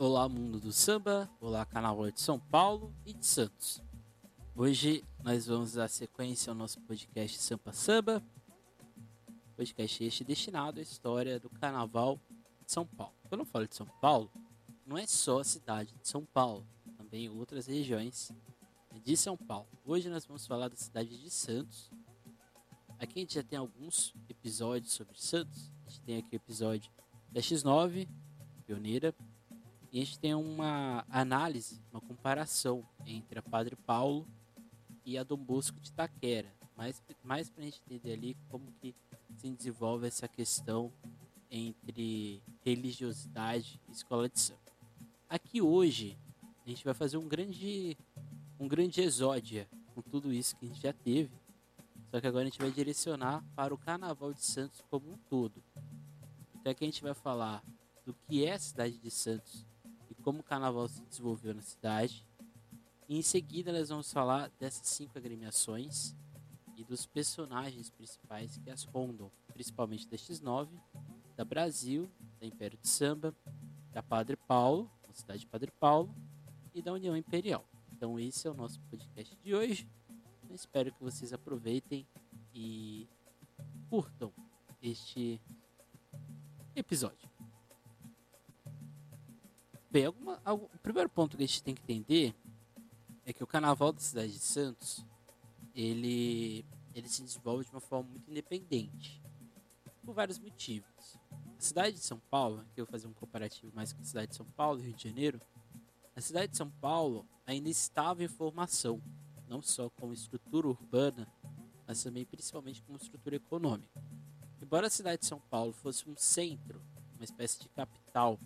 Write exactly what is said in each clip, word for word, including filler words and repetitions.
Olá, mundo do samba, olá, Carnaval de São Paulo e de Santos. Hoje nós vamos dar sequência ao nosso podcast Sampa Samba, podcast este destinado à história do Carnaval de São Paulo. Quando eu falo de São Paulo, não é só a cidade de São Paulo, também outras regiões de São Paulo. Hoje nós vamos falar da cidade de Santos. Aqui a gente já tem alguns episódios sobre Santos. A gente tem aqui o episódio da X nove, Pioneira. E a gente tem uma análise, uma comparação entre a Padre Paulo e a Dom Bosco de Taquera. Mais, mais para a gente entender ali como que se desenvolve essa questão entre religiosidade e escola de samba. Aqui hoje a gente vai fazer um grande, um grande exódia com tudo isso que a gente já teve. Só que agora a gente vai direcionar para o Carnaval de Santos como um todo. Então aqui a gente vai falar do que é a cidade de Santos e como o carnaval se desenvolveu na cidade. E em seguida nós vamos falar dessas cinco agremiações e dos personagens principais que as rondam, principalmente da X nove, da Brasil, da Império de Samba, da Padre Paulo, da cidade de Padre Paulo e da União Imperial. Então esse é o nosso podcast de hoje. Eu espero que vocês aproveitem e curtam este episódio. Bem, alguma, algum, o primeiro ponto que a gente tem que entender é que o Carnaval da cidade de Santos, ele, ele se desenvolve de uma forma muito independente, por vários motivos. A cidade de São Paulo, aqui eu vou fazer um comparativo mais com a cidade de São Paulo e Rio de Janeiro, a cidade de São Paulo ainda estava em formação, não só como estrutura urbana, mas também principalmente como estrutura econômica. Embora a cidade de São Paulo fosse um centro, uma espécie de capital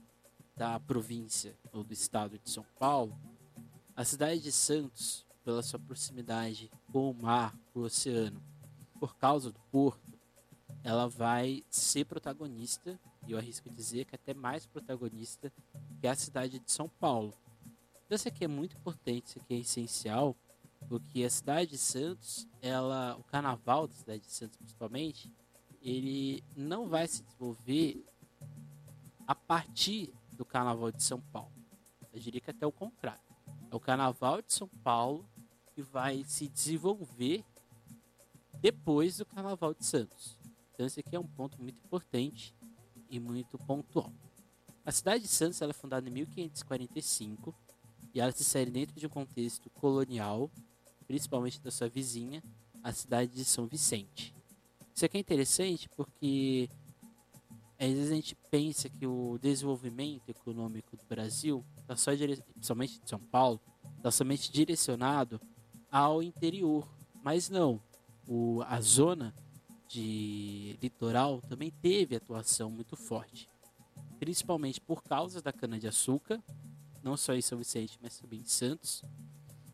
da província ou do estado de São Paulo, a cidade de Santos, pela sua proximidade com o mar, com o oceano, por causa do porto, ela vai ser protagonista, e eu arrisco dizer que até mais protagonista que a cidade de São Paulo. Então isso aqui é muito importante, isso aqui é essencial, porque a cidade de Santos, ela, o carnaval da cidade de Santos principalmente, ele não vai se desenvolver a partir do Carnaval de São Paulo. Eu diria que até o contrário. É o Carnaval de São Paulo que vai se desenvolver depois do Carnaval de Santos. Então esse aqui é um ponto muito importante e muito pontual. A cidade de Santos ela é fundada em mil quinhentos e quarenta e cinco e ela se insere dentro de um contexto colonial, principalmente da sua vizinha, a cidade de São Vicente. Isso aqui é interessante porque às vezes a gente pensa que o desenvolvimento econômico do Brasil, tá só dire... principalmente de São Paulo, está somente direcionado ao interior. Mas não, o... a zona de litoral também teve atuação muito forte, principalmente por causa da cana-de-açúcar, não só em São Vicente, mas também em Santos,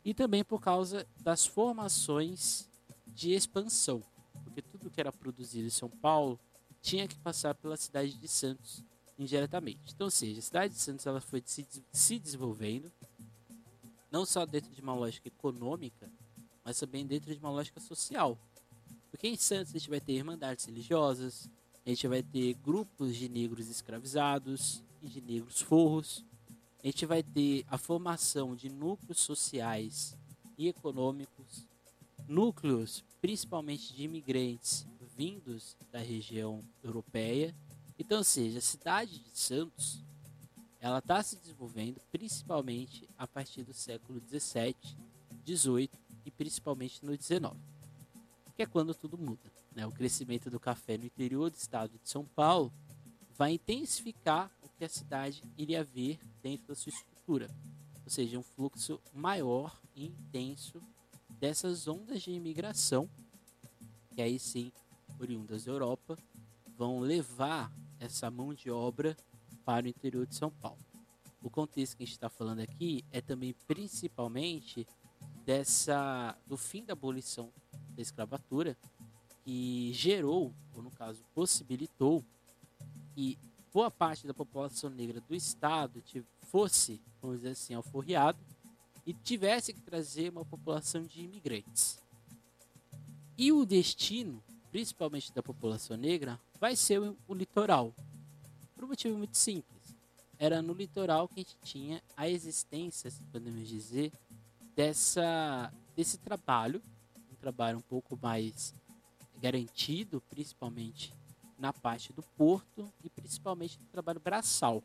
e também por causa das formações de expansão, porque tudo que era produzido em São Paulo tinha que passar pela cidade de Santos indiretamente. Então, ou seja, a cidade de Santos ela foi se, se desenvolvendo, não só dentro de uma lógica econômica, mas também dentro de uma lógica social. Porque em Santos a gente vai ter irmandades religiosas, a gente vai ter grupos de negros escravizados e de negros forros, a gente vai ter a formação de núcleos sociais e econômicos, núcleos principalmente de imigrantes vindos da região europeia. Então, ou seja, a cidade de Santos ela está se desenvolvendo principalmente a partir do século dezessete, dezoito e principalmente no dezenove, que é quando tudo muda, né? O crescimento do café no interior do estado de São Paulo vai intensificar o que a cidade iria ver dentro da sua estrutura, ou seja, um fluxo maior e intenso dessas ondas de imigração, que aí sim oriundas da Europa, vão levar essa mão de obra para o interior de São Paulo. O contexto que a gente está falando aqui é também principalmente dessa, do fim da abolição da escravatura, que gerou, ou no caso possibilitou, que boa parte da população negra do estado fosse, vamos dizer assim, alforriado e tivesse que trazer uma população de imigrantes. E o destino principalmente da população negra vai ser o litoral, por um motivo muito simples. era no litoral que a gente tinha a existência, se podemos dizer, dessa, desse trabalho, um trabalho um pouco mais garantido, principalmente na parte do porto e principalmente no trabalho braçal.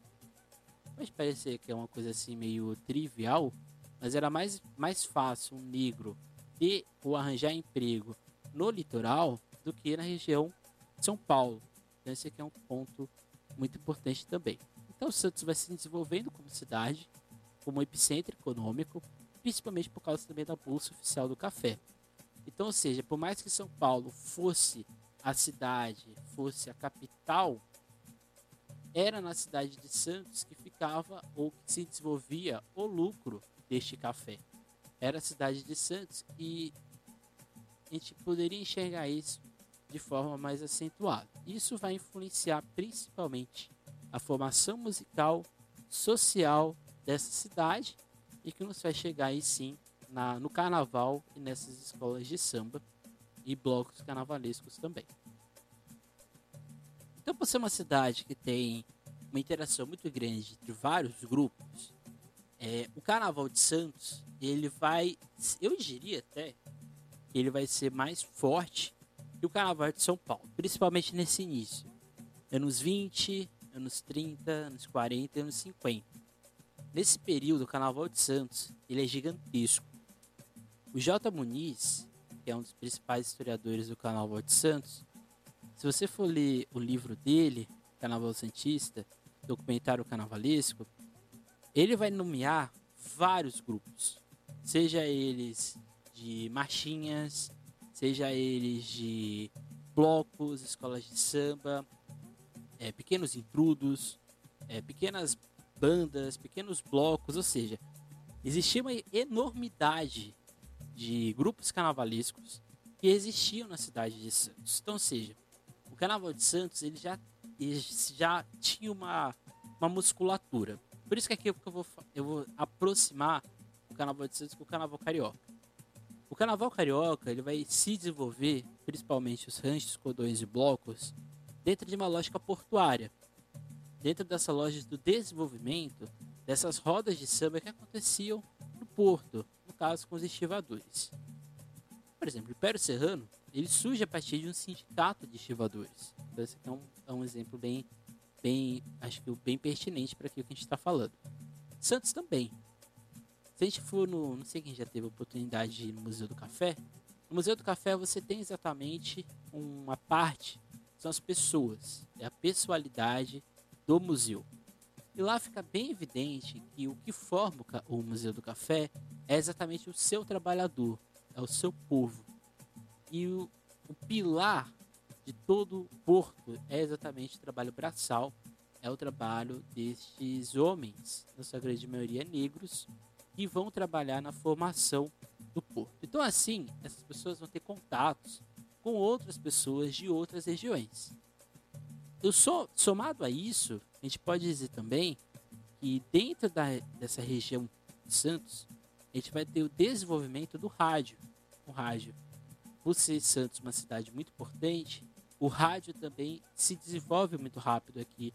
Pode parecer que é uma coisa assim meio trivial, mas era mais, mais fácil um negro ter ou arranjar emprego no litoral do que na região de São Paulo. Então esse aqui é um ponto muito importante também. Então Santos vai se desenvolvendo como cidade, como epicentro econômico, principalmente por causa também da Bolsa Oficial do Café. Então, ou seja, por mais que São Paulo fosse a cidade, fosse a capital, era na cidade de Santos que ficava ou que se desenvolvia o lucro deste café. Era a cidade de Santos e a gente poderia enxergar isso de forma mais acentuada. Isso vai influenciar principalmente a formação musical, social dessa cidade e que nos vai chegar aí sim na, no carnaval e nessas escolas de samba e blocos carnavalescos também. Então, por ser uma cidade que tem uma interação muito grande entre vários grupos, é, o Carnaval de Santos, ele vai, eu diria até, ele vai ser mais forte que o Carnaval de São Paulo, principalmente nesse início, anos vinte, anos trinta, anos quarenta e anos cinquenta. Nesse período, o Carnaval de Santos, ele é gigantesco. O Jota Muniz, que é um dos principais historiadores do Carnaval de Santos, se você for ler o livro dele, Carnaval Santista, documentário carnavalesco, ele vai nomear vários grupos, seja eles de marchinhas, seja eles de blocos, escolas de samba, é, pequenos intrudos, é, pequenas bandas, pequenos blocos, ou seja, existia uma enormidade de grupos carnavalescos que existiam na cidade de Santos. Então, ou seja, o Carnaval de Santos ele já, ele já tinha uma, uma musculatura. Por isso que aqui eu vou, eu vou aproximar o Carnaval de Santos com o Carnaval Carioca. O Carnaval Carioca ele vai se desenvolver, principalmente os ranchos, cordões e blocos, dentro de uma lógica portuária. Dentro dessa lógica do desenvolvimento dessas rodas de samba que aconteciam no porto, no caso com os estivadores. Por exemplo, o Império Serrano ele surge a partir de um sindicato de estivadores. Então, esse aqui é um, é um exemplo bem, bem, acho que bem pertinente para aquilo que a gente está falando. Santos também. Se a gente for no... Não sei quem já teve a oportunidade de ir no Museu do Café. No Museu do Café você tem exatamente uma parte, são as pessoas, é a pessoalidade do museu. E lá fica bem evidente que o que forma o Museu do Café é exatamente o seu trabalhador, é o seu povo. E o, o pilar de todo o porto é exatamente o trabalho braçal, é o trabalho destes homens, na sua grande maioria negros, que vão trabalhar na formação do porto. Então assim, essas pessoas vão ter contatos com outras pessoas de outras regiões. Eu sou, somado a isso, a gente pode dizer também que dentro da, dessa região de Santos, a gente vai ter o desenvolvimento do rádio, o rádio. Por ser Santos uma cidade muito importante, o rádio também se desenvolve muito rápido aqui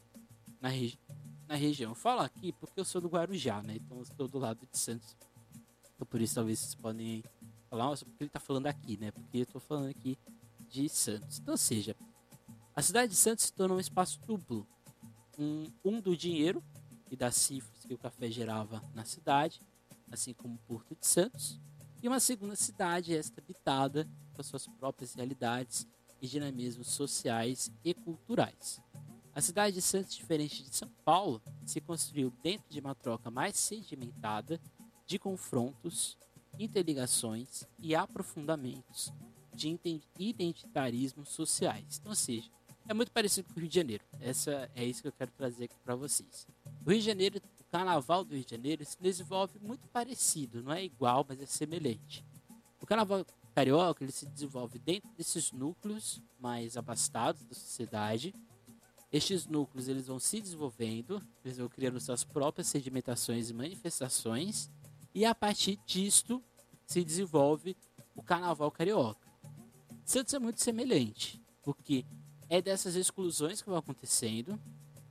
na, regi na região. Eu falo aqui porque eu sou do Guarujá, né? Então eu estou do lado de Santos. Então por isso talvez vocês podem falar, nossa, porque ele está falando aqui, né? Porque eu estou falando aqui de Santos. Então, ou seja, a cidade de Santos se tornou um espaço duplo. Um, um do dinheiro e das cifras que o café gerava na cidade, assim como o Porto de Santos. E uma segunda cidade, esta habitada com as suas próprias realidades e dinamismos sociais e culturais. A cidade de Santos, diferente de São Paulo, se construiu dentro de uma troca mais sedimentada de confrontos, interligações e aprofundamentos de identitarismos sociais. Então, ou seja, é muito parecido com o Rio de Janeiro. Essa, é isso que eu quero trazer aqui para vocês. O Rio de Janeiro, o Carnaval do Rio de Janeiro se desenvolve muito parecido, não é igual, mas é semelhante. O Carnaval Carioca ele se desenvolve dentro desses núcleos mais abastados da sociedade. Estes núcleos eles vão se desenvolvendo, eles vão criando suas próprias sedimentações e manifestações, e a partir disto se desenvolve o Carnaval Carioca. Santos é muito semelhante, porque é dessas exclusões que vão acontecendo,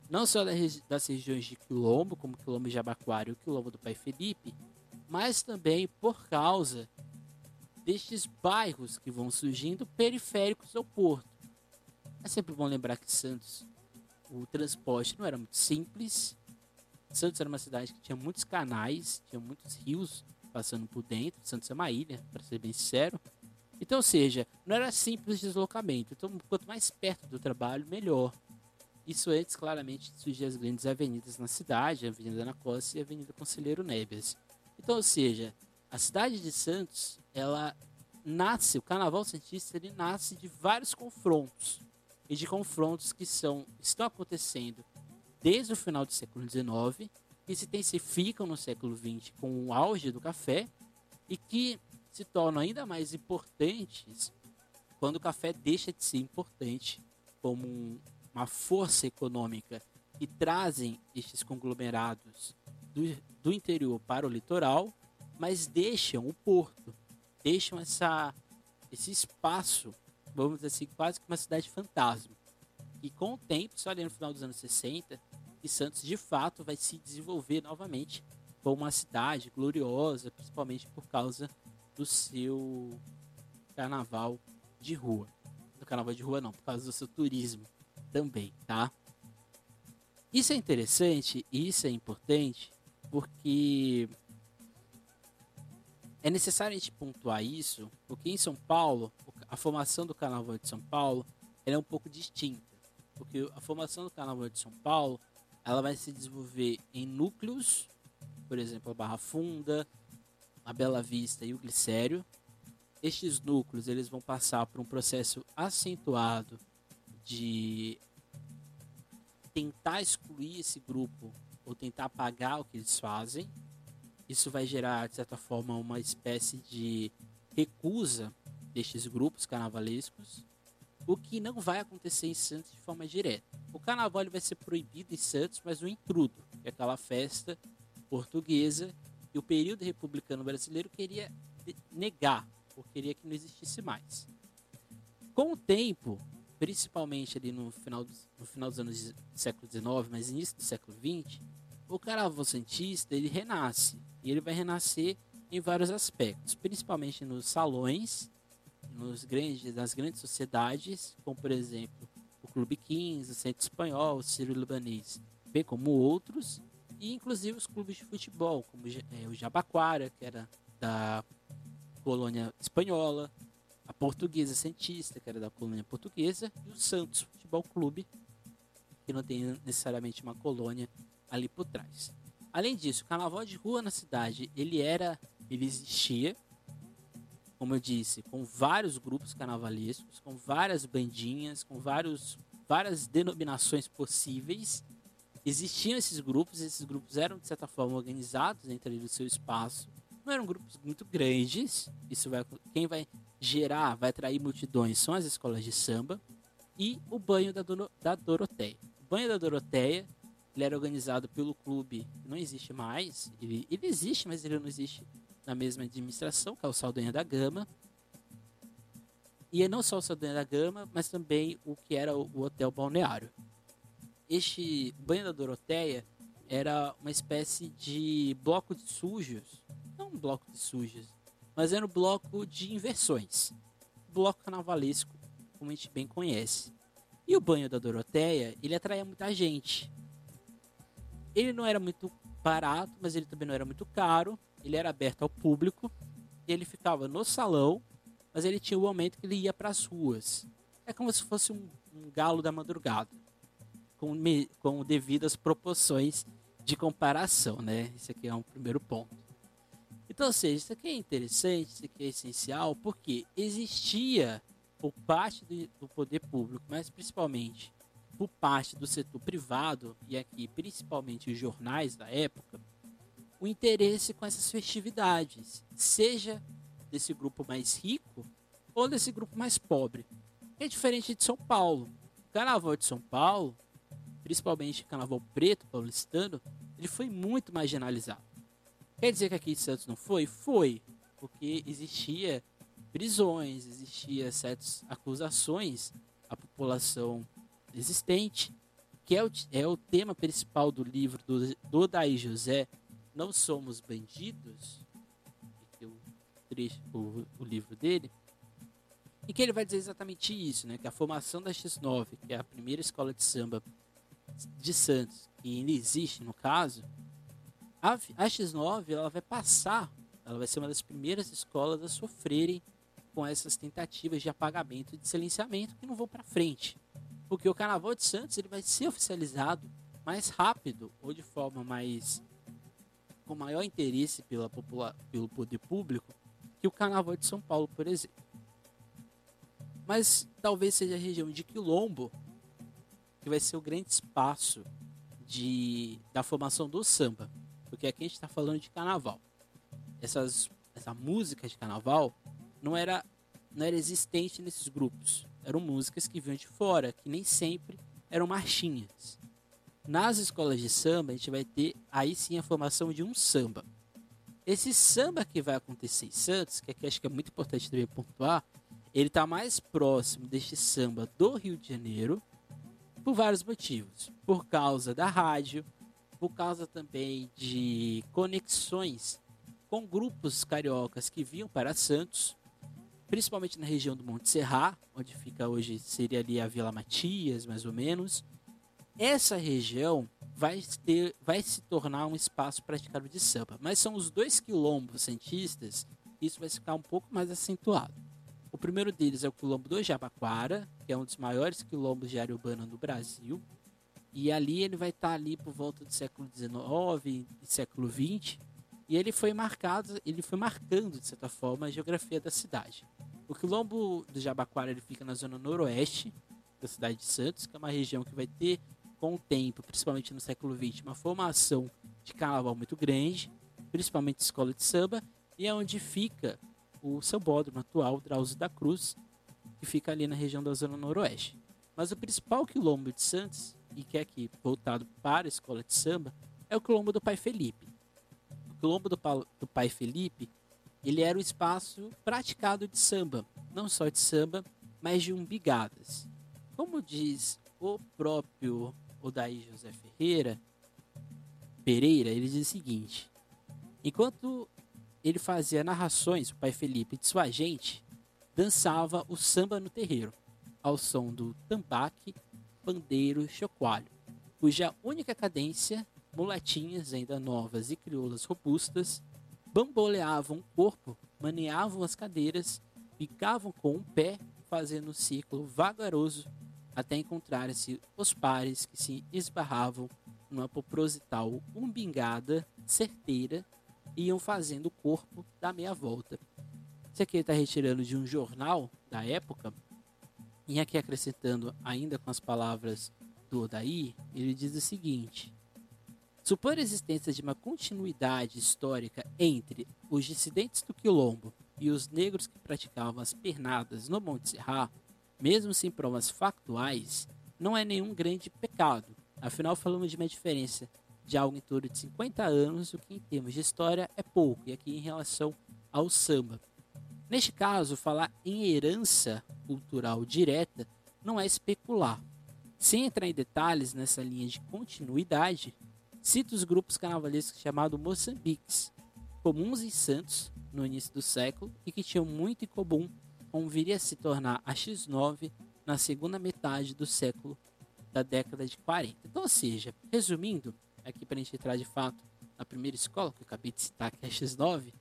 não só das regiões de Quilombo, como Quilombo de Jabaquara e o Quilombo do Pai Felipe, mas também por causa destes bairros que vão surgindo periféricos ao porto. É sempre bom lembrar que Santos, o transporte não era muito simples. Santos era uma cidade que tinha muitos canais, tinha muitos rios passando por dentro. Santos é uma ilha, para ser bem sincero. Então, ou seja, não era simples o deslocamento. Então, quanto mais perto do trabalho, melhor. Isso antes, claramente, surgiam as grandes avenidas na cidade, a Avenida Ana Costa e a Avenida Conselheiro Neves. Então, ou seja, a cidade de Santos, ela nasce, o Carnaval Santista, ele nasce de vários confrontos. E de confrontos que são, estão acontecendo desde o final do século dezenove, que se intensificam no século vinte com o auge do café e que se tornam ainda mais importantes quando o café deixa de ser importante como uma força econômica, e trazem estes conglomerados do, do interior para o litoral, mas deixam o porto, deixam essa, esse espaço, vamos dizer assim, quase que uma cidade fantasma. E com o tempo, só ali no final dos anos sessenta, que Santos de fato vai se desenvolver novamente como uma cidade gloriosa, principalmente por causa do seu carnaval de rua. Do carnaval de rua não, por causa do seu turismo também, tá? Isso é interessante e isso é importante porque é necessário a gente pontuar isso, porque em São Paulo, a formação do carnaval de São Paulo ela é um pouco distinta. Porque a formação do Carnaval de São Paulo, ela vai se desenvolver em núcleos, por exemplo, a Barra Funda, a Bela Vista e o Glicério. Estes núcleos, eles vão passar por um processo acentuado de tentar excluir esse grupo ou tentar apagar o que eles fazem. Isso vai gerar, de certa forma, uma espécie de recusa destes grupos carnavalescos. O que não vai acontecer em Santos de forma direta. O carnaval ele vai ser proibido em Santos, mas o intrudo, que é aquela festa portuguesa que o período republicano brasileiro queria negar, ou queria que não existisse mais. Com o tempo, principalmente ali no final dos, no final dos anos do século dezenove, mas início do século vinte, o carnaval santista ele renasce, e ele vai renascer em vários aspectos, principalmente nos salões, Nos grandes, nas grandes sociedades, como por exemplo o Clube quinze, o Centro Espanhol, o Ciro Libanês, bem como outros, e inclusive os clubes de futebol, como é, o Jabaquara, que era da colônia espanhola, a Portuguesa Santista, que era da colônia portuguesa, e o Santos Futebol Clube, que não tem necessariamente uma colônia ali por trás. Além disso, o carnaval de rua na cidade ele era, ele existia, como eu disse, com vários grupos carnavalescos, com várias bandinhas, com vários, várias denominações possíveis. Existiam esses grupos, esses grupos eram, de certa forma, organizados dentro do seu espaço. Não eram grupos muito grandes. Isso vai, quem vai gerar, vai atrair multidões são as escolas de samba e o banho da, Dono, da Doroteia. O banho da Doroteia ele era organizado pelo clube, não existe mais. Ele, ele existe, mas ele não existe na mesma administração, que é o Saldanha da Gama. E não só o Saldanha da Gama, mas também o que era o Hotel Balneário. Este banho da Doroteia era uma espécie de bloco de sujos. Não um bloco de sujos, mas era um bloco de inversões. Bloco carnavalesco, como a gente bem conhece. E o banho da Doroteia, ele atraía muita gente. Ele não era muito barato, mas ele também não era muito caro. Ele era aberto ao público, e ele ficava no salão, mas ele tinha o momento que ele ia para as ruas. É como se fosse um, um galo da madrugada, com, me, com devidas proporções de comparação, né? Isso aqui é um primeiro ponto. Então, ou seja, isso aqui é interessante, isso aqui é essencial, porque existia por parte do, do poder público, mas principalmente por parte do setor privado, e aqui principalmente os jornais da época, o interesse com essas festividades, seja desse grupo mais rico ou desse grupo mais pobre. É diferente de São Paulo. O carnaval de São Paulo, principalmente o carnaval preto paulistano, ele foi muito marginalizado. Quer dizer que aqui em Santos não foi? Foi, porque existia prisões, existia certas acusações à população existente que é o, é o tema principal do livro do, do Daí José, Não Somos Bandidos, que é o, trecho, o, o livro dele, em que ele vai dizer exatamente isso, né? Que a formação da X nove, que é a primeira escola de samba de Santos, que ainda existe no caso, a, a X nove ela vai passar, ela vai ser uma das primeiras escolas a sofrerem com essas tentativas de apagamento e de silenciamento que não vão para frente. Porque o Carnaval de Santos ele vai ser oficializado mais rápido ou de forma mais com maior interesse pela popula- pelo poder público que o Carnaval de São Paulo, por exemplo. Mas talvez seja a região de Quilombo que vai ser o grande espaço de, da formação do samba. Porque aqui a gente está falando de carnaval. Essas, essa música de carnaval não era, não era existente nesses grupos. Eram músicas que vinham de fora, que nem sempre eram marchinhas. Nas escolas de samba, a gente vai ter aí sim a formação de um samba. Esse samba que vai acontecer em Santos, que aqui acho que é muito importante também pontuar, ele está mais próximo deste samba do Rio de Janeiro por vários motivos. Por causa da rádio, por causa também de conexões com grupos cariocas que vinham para Santos, principalmente na região do Monte Serra, onde fica hoje, seria ali a Vila Matias, mais ou menos. Essa região vai, ter, vai se tornar um espaço praticado de samba. Mas são os dois quilombos santistas, isso vai ficar um pouco mais acentuado. O primeiro deles é o Quilombo do Jabaquara, que é um dos maiores quilombos de área urbana no Brasil. E ali ele vai estar ali por volta do século dezenove e século vinte. E ele foi marcado, ele foi marcando, de certa forma, a geografia da cidade. O Quilombo do Jabaquara ele fica na zona noroeste da cidade de Santos, que é uma região que vai ter, com o tempo, principalmente no século vinte, uma formação de carnaval muito grande, principalmente escola de samba, e é onde fica o sambódromo atual, Drauzio da Cruz, que fica ali na região da zona noroeste. Mas o principal quilombo de Santos, e que é aqui voltado para a escola de samba, é o Quilombo do Pai Felipe. O Quilombo do, pa- do Pai Felipe, ele era um espaço praticado de samba, não só de samba, mas de umbigadas. Como diz o próprio Odaí José Ferreira, Pereira, ele diz o seguinte: enquanto ele fazia narrações, o Pai Felipe de sua gente dançava o samba no terreiro, ao som do tambaque, pandeiro, chocoalho, cuja única cadência mulatinhas ainda novas e crioulas robustas bamboleavam o corpo, maneavam as cadeiras, picavam com um pé, fazendo um ciclo vagaroso até encontrarem-se os pares que se esbarravam numa proposital umbingada, certeira, e iam fazendo o corpo da meia volta. Isso aqui ele está retirando de um jornal da época, e aqui acrescentando ainda com as palavras do Odaí, ele diz o seguinte: supor a existência de uma continuidade histórica entre os dissidentes do Quilombo e os negros que praticavam as pernadas no Monte Serra, mesmo sem provas factuais, não é nenhum grande pecado. Afinal, falamos de uma diferença de algo em torno de cinquenta anos, o que em termos de história é pouco, e aqui em relação ao samba. Neste caso, falar em herança cultural direta não é especular. Sem entrar em detalhes nessa linha de continuidade, cita os grupos carnavalescos chamados moçambiques, comuns em Santos no início do século e que tinham muito em comum com viria a se tornar a X nove na segunda metade do século da década de quarenta. Então, ou seja, resumindo, aqui para a gente entrar de fato na primeira escola que eu acabei de citar, que é a X nove,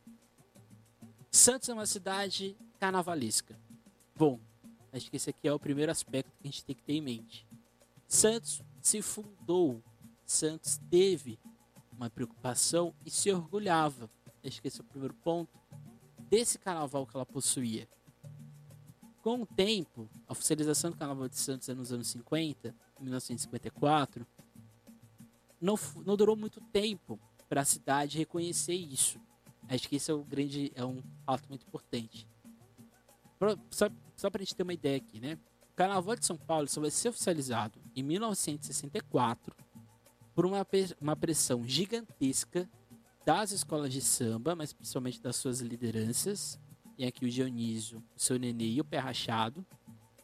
Santos é uma cidade carnavalesca. Bom, acho que esse aqui é o primeiro aspecto que a gente tem que ter em mente. Santos se fundou, Santos teve uma preocupação e se orgulhava, acho que esse é o primeiro ponto, desse carnaval que ela possuía. Com o tempo, a oficialização do Carnaval de Santos é nos anos cinquenta, mil novecentos e cinquenta e quatro, não, não durou muito tempo para a cidade reconhecer isso. Acho que esse é um grande, é um fato muito importante. Só, só para a gente ter uma ideia aqui, né? O Carnaval de São Paulo só vai ser oficializado em mil novecentos e sessenta e quatro, por uma, uma pressão gigantesca das escolas de samba, mas principalmente das suas lideranças, e aqui o Dionísio, o seu Nenê e o Pé Rachado,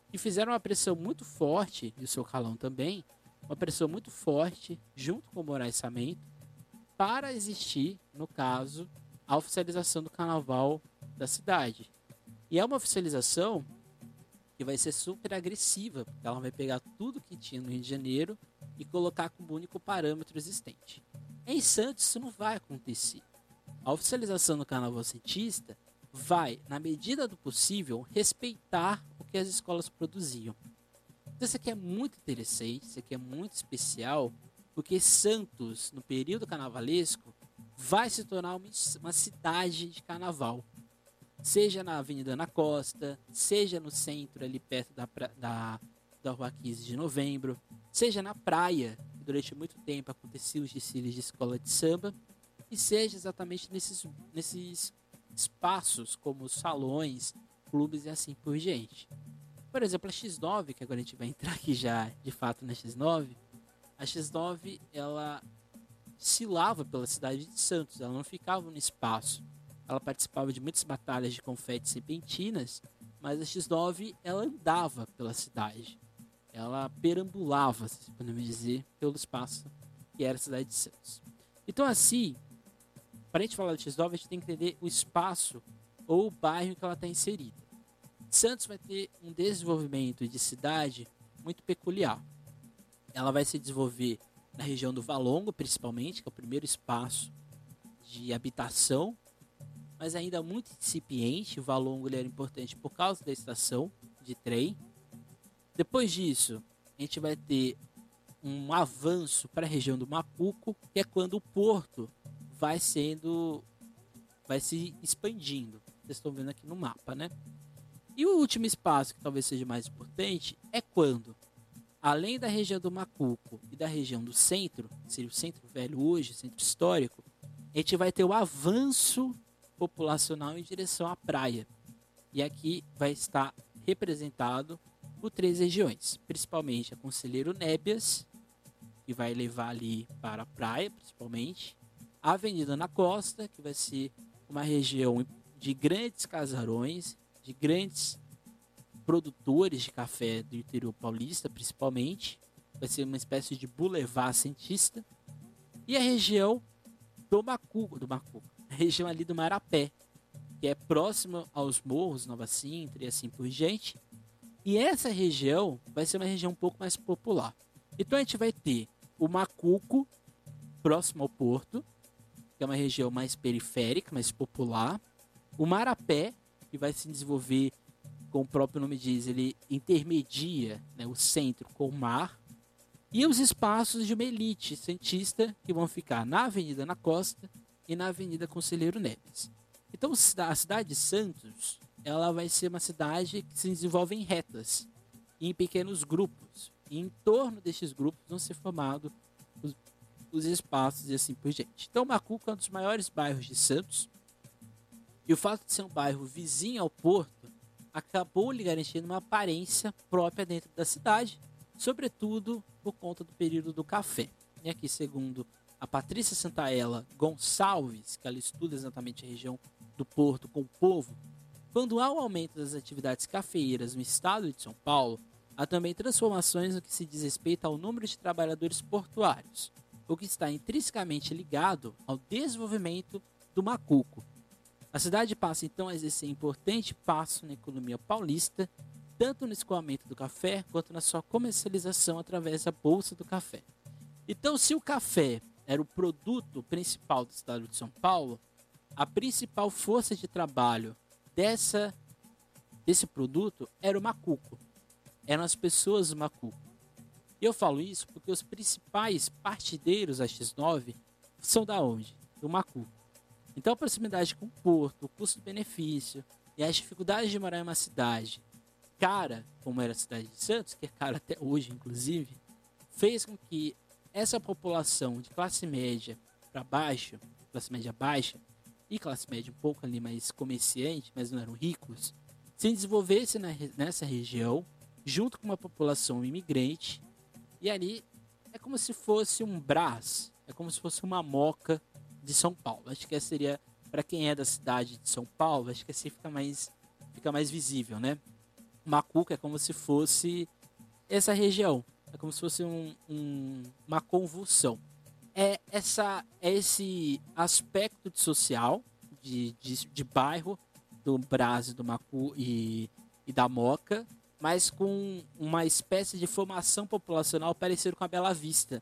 que fizeram uma pressão muito forte, e o seu Calão também, uma pessoa muito forte, junto com o Moraes Samento, para existir, no caso, a oficialização do carnaval da cidade. E é uma oficialização que vai ser super agressiva, porque ela vai pegar tudo que tinha no Rio de Janeiro e colocar como único parâmetro existente. Em Santos isso não vai acontecer. A oficialização do carnaval santista vai, na medida do possível, respeitar o que as escolas produziam. Então, isso aqui é muito interessante, isso aqui é muito especial, porque Santos, no período carnavalesco, vai se tornar uma cidade de carnaval. Seja na Avenida Ana Costa, seja no centro, ali perto da, da, da Rua quinze de novembro, seja na praia, que durante muito tempo aconteciam os desfiles de escola de samba, e seja exatamente nesses, nesses espaços, como salões, clubes e assim por diante. Por exemplo, a X nove, que agora a gente vai entrar aqui já de fato na X nove, a X nove ela desfilava pela cidade de Santos, ela não ficava no espaço. Ela participava de muitas batalhas de confetes e serpentinas, mas a X nove ela andava pela cidade. Ela perambulava, se podemos dizer, pelo espaço que era a cidade de Santos. Então, assim, para a gente falar da X nove, a gente tem que entender o espaço ou o bairro que ela está inserida. Santos vai ter um desenvolvimento de cidade muito peculiar. Ela vai se desenvolver na região do Valongo, principalmente, que é o primeiro espaço de habitação, mas ainda muito incipiente. O Valongo ele era importante por causa da estação de trem. Depois disso, a gente vai ter um avanço para a região do Mapuco, que é quando o porto vai sendo, vai se expandindo. Vocês estão vendo aqui no mapa, né? E o último espaço, que talvez seja mais importante, é quando, além da região do Macuco e da região do centro, que seria o centro velho hoje, centro histórico, a gente vai ter o avanço populacional em direção à praia. E aqui vai estar representado por três regiões, principalmente a Conselheiro Nébias, que vai levar ali para a praia, principalmente a Avenida na Costa, que vai ser uma região de grandes casarões, de grandes produtores de café do interior paulista, principalmente. Vai ser uma espécie de boulevard santista. E a região do Macuco, do Macuco, a região ali do Marapé, que é próxima aos morros, Nova Sintra e assim por diante. E essa região vai ser uma região um pouco mais popular. Então a gente vai ter o Macuco, próximo ao porto, que é uma região mais periférica, mais popular. O Marapé, que vai se desenvolver, como o próprio nome diz, ele intermedia, né, o centro com o mar. E os espaços de uma elite santista, que vão ficar na Avenida na Costa e na Avenida Conselheiro Neves. Então a cidade de Santos ela vai ser uma cidade que se desenvolve em retas, em pequenos grupos. E em torno destes grupos vão ser formados os, os espaços e assim por diante. Então Macuco é um dos maiores bairros de Santos. E o fato de ser um bairro vizinho ao porto acabou lhe garantindo uma aparência própria dentro da cidade, sobretudo por conta do período do café. E aqui, segundo a Patrícia Santaella Gonçalves, que ela estuda exatamente a região do porto com o povo, quando há o aumento das atividades cafeeiras no estado de São Paulo, há também transformações no que se diz respeito ao número de trabalhadores portuários, o que está intrinsecamente ligado ao desenvolvimento do Macuco. A cidade passa então a exercer importante passo na economia paulista, tanto no escoamento do café quanto na sua comercialização através da Bolsa do Café. Então, se o café era o produto principal do estado de São Paulo, a principal força de trabalho dessa, desse produto era o Macuco, eram as pessoas do Macuco. E eu falo isso porque os principais partideiros da X nove são da onde? Do Macuco. Então a proximidade com o porto, o custo-benefício e as dificuldades de morar em uma cidade cara, como era a cidade de Santos, que é cara até hoje inclusive, fez com que essa população de classe média para baixo, classe média baixa e classe média um pouco ali mais comerciante, mas não eram ricos, se desenvolvesse na, nessa região, junto com uma população imigrante, e ali é como se fosse um Brás, é como se fosse uma Moca de São Paulo. Acho que essa seria, para quem é da cidade de São Paulo, acho que assim fica mais, fica mais visível, né? Macuco é como se fosse essa região, É como se fosse um, um, uma convulsão. É, essa, é esse aspecto de social, de, de, de bairro, do Brasil, do Macu e, e da Moca, mas com uma espécie de formação populacional parecida com a Bela Vista,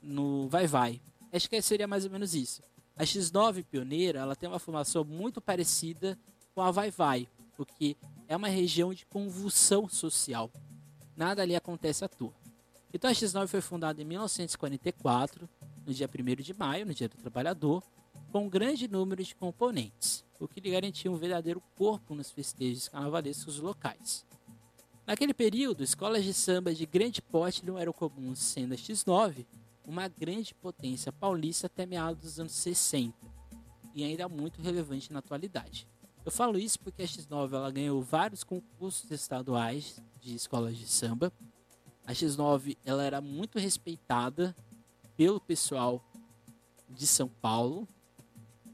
no Vai-Vai. Acho que seria mais ou menos isso. A X nove Pioneira, ela tem uma formação muito parecida com a Vai-Vai, porque é uma região de convulsão social. Nada ali acontece à toa. Então a X nove foi fundada em mil novecentos e quarenta e quatro, no dia primeiro de maio, no Dia do Trabalhador, com um grande número de componentes, o que lhe garantia um verdadeiro corpo nos festejos carnavalescos locais. Naquele período, escolas de samba de grande porte não eram comuns, sendo a X nove uma grande potência paulista até meados dos anos sessenta, e ainda muito relevante na atualidade. Eu falo isso porque a X nove ela ganhou vários concursos estaduais de escolas de samba. A X nove ela era muito respeitada pelo pessoal de São Paulo.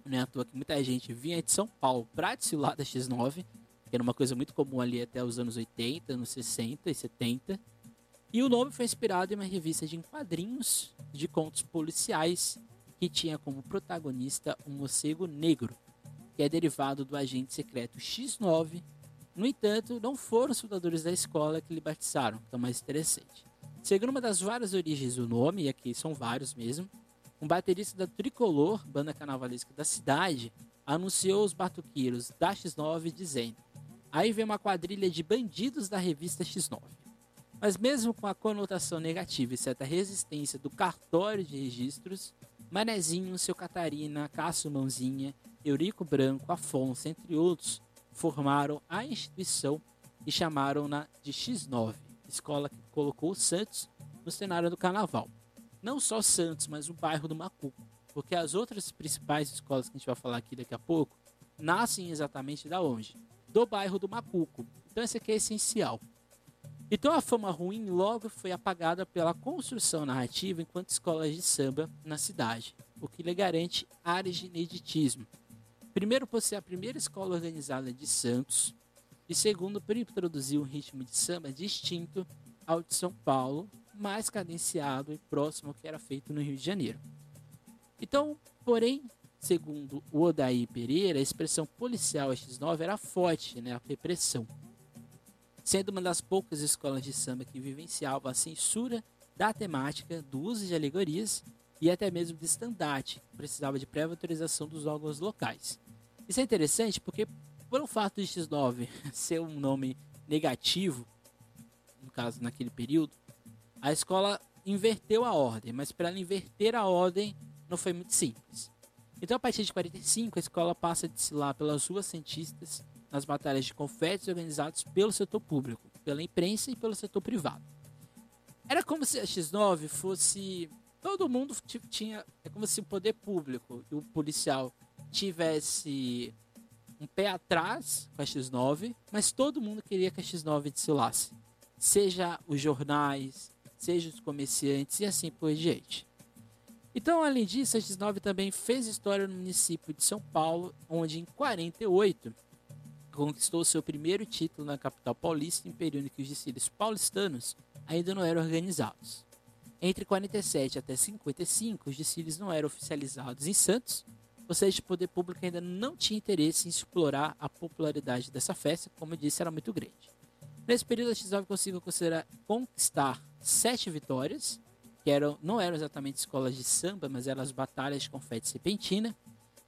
Não é à toa que muita gente vinha de São Paulo para desfilar da X nove, que era uma coisa muito comum ali até os anos oitenta, anos sessenta e setenta. E o nome foi inspirado em uma revista de quadrinhos de contos policiais que tinha como protagonista um morcego negro, que é derivado do agente secreto X nove. No entanto, não foram os fundadores da escola que lhe batizaram, que é o mais interessante. Segundo uma das várias origens do nome, e aqui são vários mesmo, um baterista da Tricolor, banda carnavalesca da cidade, anunciou os batuqueiros da X nove dizendo: "Aí vem uma quadrilha de bandidos da revista X nove." Mas mesmo com a conotação negativa e certa resistência do cartório de registros, Manezinho, Seu Catarina, Cássio Mãozinha, Eurico Branco, Afonso, entre outros, formaram a instituição e chamaram-na de X nove, escola que colocou o Santos no cenário do carnaval. Não só Santos, mas o bairro do Macu, porque as outras principais escolas que a gente vai falar aqui daqui a pouco nascem exatamente da onde? Do bairro do Macuco. Então isso aqui é essencial. Então a fama ruim logo foi apagada pela construção narrativa enquanto escolas de samba na cidade, o que lhe garante áreas de ineditismo. Primeiro, por ser a primeira escola organizada de Santos, e segundo, por introduzir um ritmo de samba distinto ao de São Paulo, mais cadenciado e próximo ao que era feito no Rio de Janeiro. Então, porém, segundo o Odair Pereira, a expressão policial X nove era forte, né, a repressão, sendo uma das poucas escolas de samba que vivenciava a censura da temática, do uso de alegorias e até mesmo de estandarte, que precisava de prévia autorização dos órgãos locais. Isso é interessante porque, por o fato de X nove ser um nome negativo, no caso naquele período, a escola inverteu a ordem, mas para ela inverter a ordem não foi muito simples. Então, a partir de quarenta e cinco, a escola passa a desfilar pelas ruas santistas, nas batalhas de confetes organizados pelo setor público, pela imprensa e pelo setor privado. Era como se a X nove fosse... Todo mundo tinha... É como se o poder público e o policial tivesse um pé atrás com a X nove, mas todo mundo queria que a X nove desfilasse. Seja os jornais, seja os comerciantes e assim por diante. Então, além disso, a X nove também fez história no município de São Paulo, onde em quarenta e oito... conquistou seu primeiro título na capital paulista em período em que os desfiles paulistanos ainda não eram organizados. Entre quarenta e sete até cinquenta e cinco, os desfiles não eram oficializados em Santos, ou seja, o poder público ainda não tinha interesse em explorar a popularidade dessa festa, que, como eu disse, era muito grande. Nesse período, a X nove conseguiu conquistar sete vitórias, que eram, não eram exatamente escolas de samba, mas eram as batalhas de confetes repentina,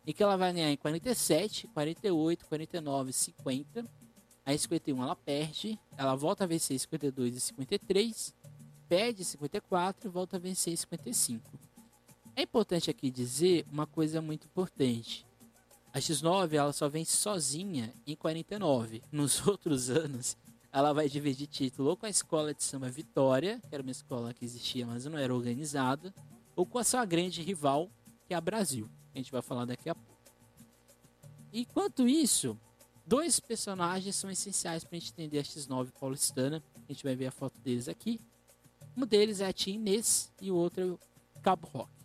e que ela vai ganhar em quarenta e sete, quarenta e oito, quarenta e nove, cinquenta. Aí cinquenta e um ela perde, ela volta a vencer cinquenta e dois e cinquenta e três, perde cinquenta e quatro e volta a vencer cinquenta e cinco. É importante aqui dizer uma coisa muito importante. A X nove ela só vence sozinha em quarenta e nove. Nos outros anos, ela vai dividir título ou com a escola de samba Vitória, que era uma escola que existia, mas não era organizada, ou com a sua grande rival, que é a Brasil. A gente vai falar daqui a pouco. Enquanto isso, dois personagens são essenciais para a gente entender a X nove paulistana. A gente vai ver a foto deles aqui. Um deles é a Tia Inês e o outro é o Cabo Roque.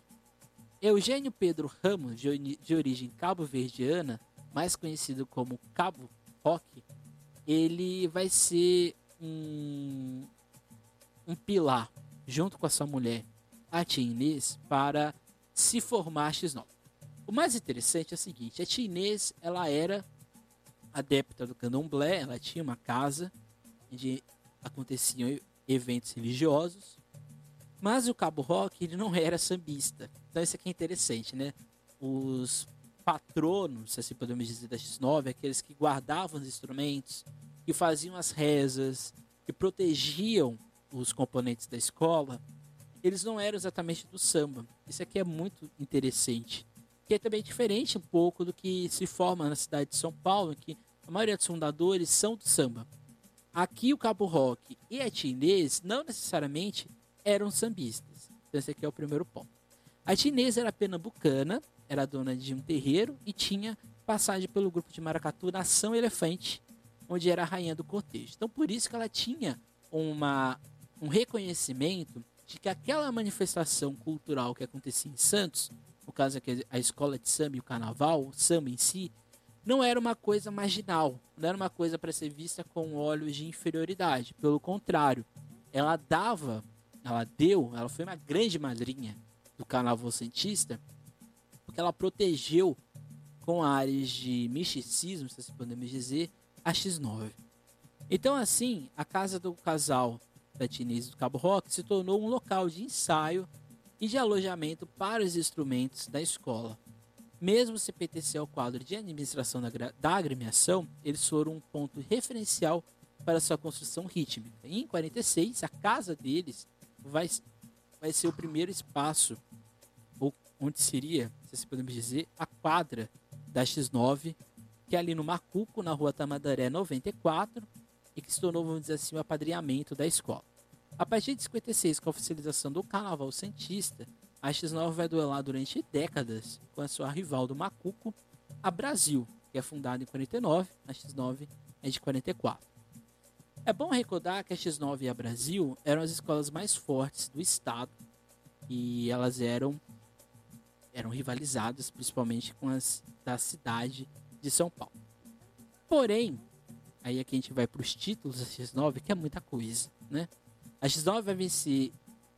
Eugênio Pedro Ramos, de origem cabo-verdiana, mais conhecido como Cabo Roque, ele vai ser um, um pilar junto com a sua mulher, a tia Inês, para se formar a X nove. O mais interessante é o seguinte: a tia Inês, ela era adepta do candomblé, ela tinha uma casa onde aconteciam eventos religiosos, mas o Cabo Roque, ele não era sambista. Então isso aqui é interessante, né? Os patronos, se assim podemos dizer, da X nove, aqueles que guardavam os instrumentos, que faziam as rezas, que protegiam os componentes da escola, eles não eram exatamente do samba. Isso aqui é muito interessante, que é também diferente um pouco do que se forma na cidade de São Paulo, que a maioria dos fundadores são do samba. Aqui o Cabo Roque e a Tia Inês não necessariamente eram sambistas. Então esse aqui é o primeiro ponto. A Tia Inês era pernambucana, era dona de um terreiro e tinha passagem pelo grupo de maracatu Nação Elefante, onde era a rainha do cortejo. Então por isso que ela tinha uma, um reconhecimento de que aquela manifestação cultural que acontecia em Santos, no caso aqui a escola de samba e o carnaval, o samba em si, não era uma coisa marginal, não era uma coisa para ser vista com olhos de inferioridade. Pelo contrário, ela dava, ela deu, ela foi uma grande madrinha do Carnaval Santista, porque ela protegeu com áreas de misticismo, se assim podemos dizer, a X nove. Então assim, a casa do casal da Tia Inês do Cabo Roque se tornou um local de ensaio e de alojamento para os instrumentos da escola. Mesmo se pertencer ao quadro de administração da, da agremiação, eles foram um ponto referencial para sua construção rítmica. E em quarenta e seis, a casa deles vai, vai ser o primeiro espaço, ou onde seria, se podemos dizer, a quadra da X nove, que é ali no Macuco, na rua Tamandaré noventa e quatro, e que se tornou, vamos dizer assim, o apadrinhamento da escola. A partir de cinquenta e seis, com a oficialização do Carnaval Santista, a X nove vai duelar durante décadas com a sua rival do Macuco, a Brasil, que é fundada em quarenta e nove, a X nove é de quarenta e quatro. É bom recordar que a X nove e a Brasil eram as escolas mais fortes do estado e elas eram, eram rivalizadas principalmente com as da cidade de São Paulo. Porém, aí aqui a gente vai para os títulos da X nove, que é muita coisa, né? A X nove vai vencer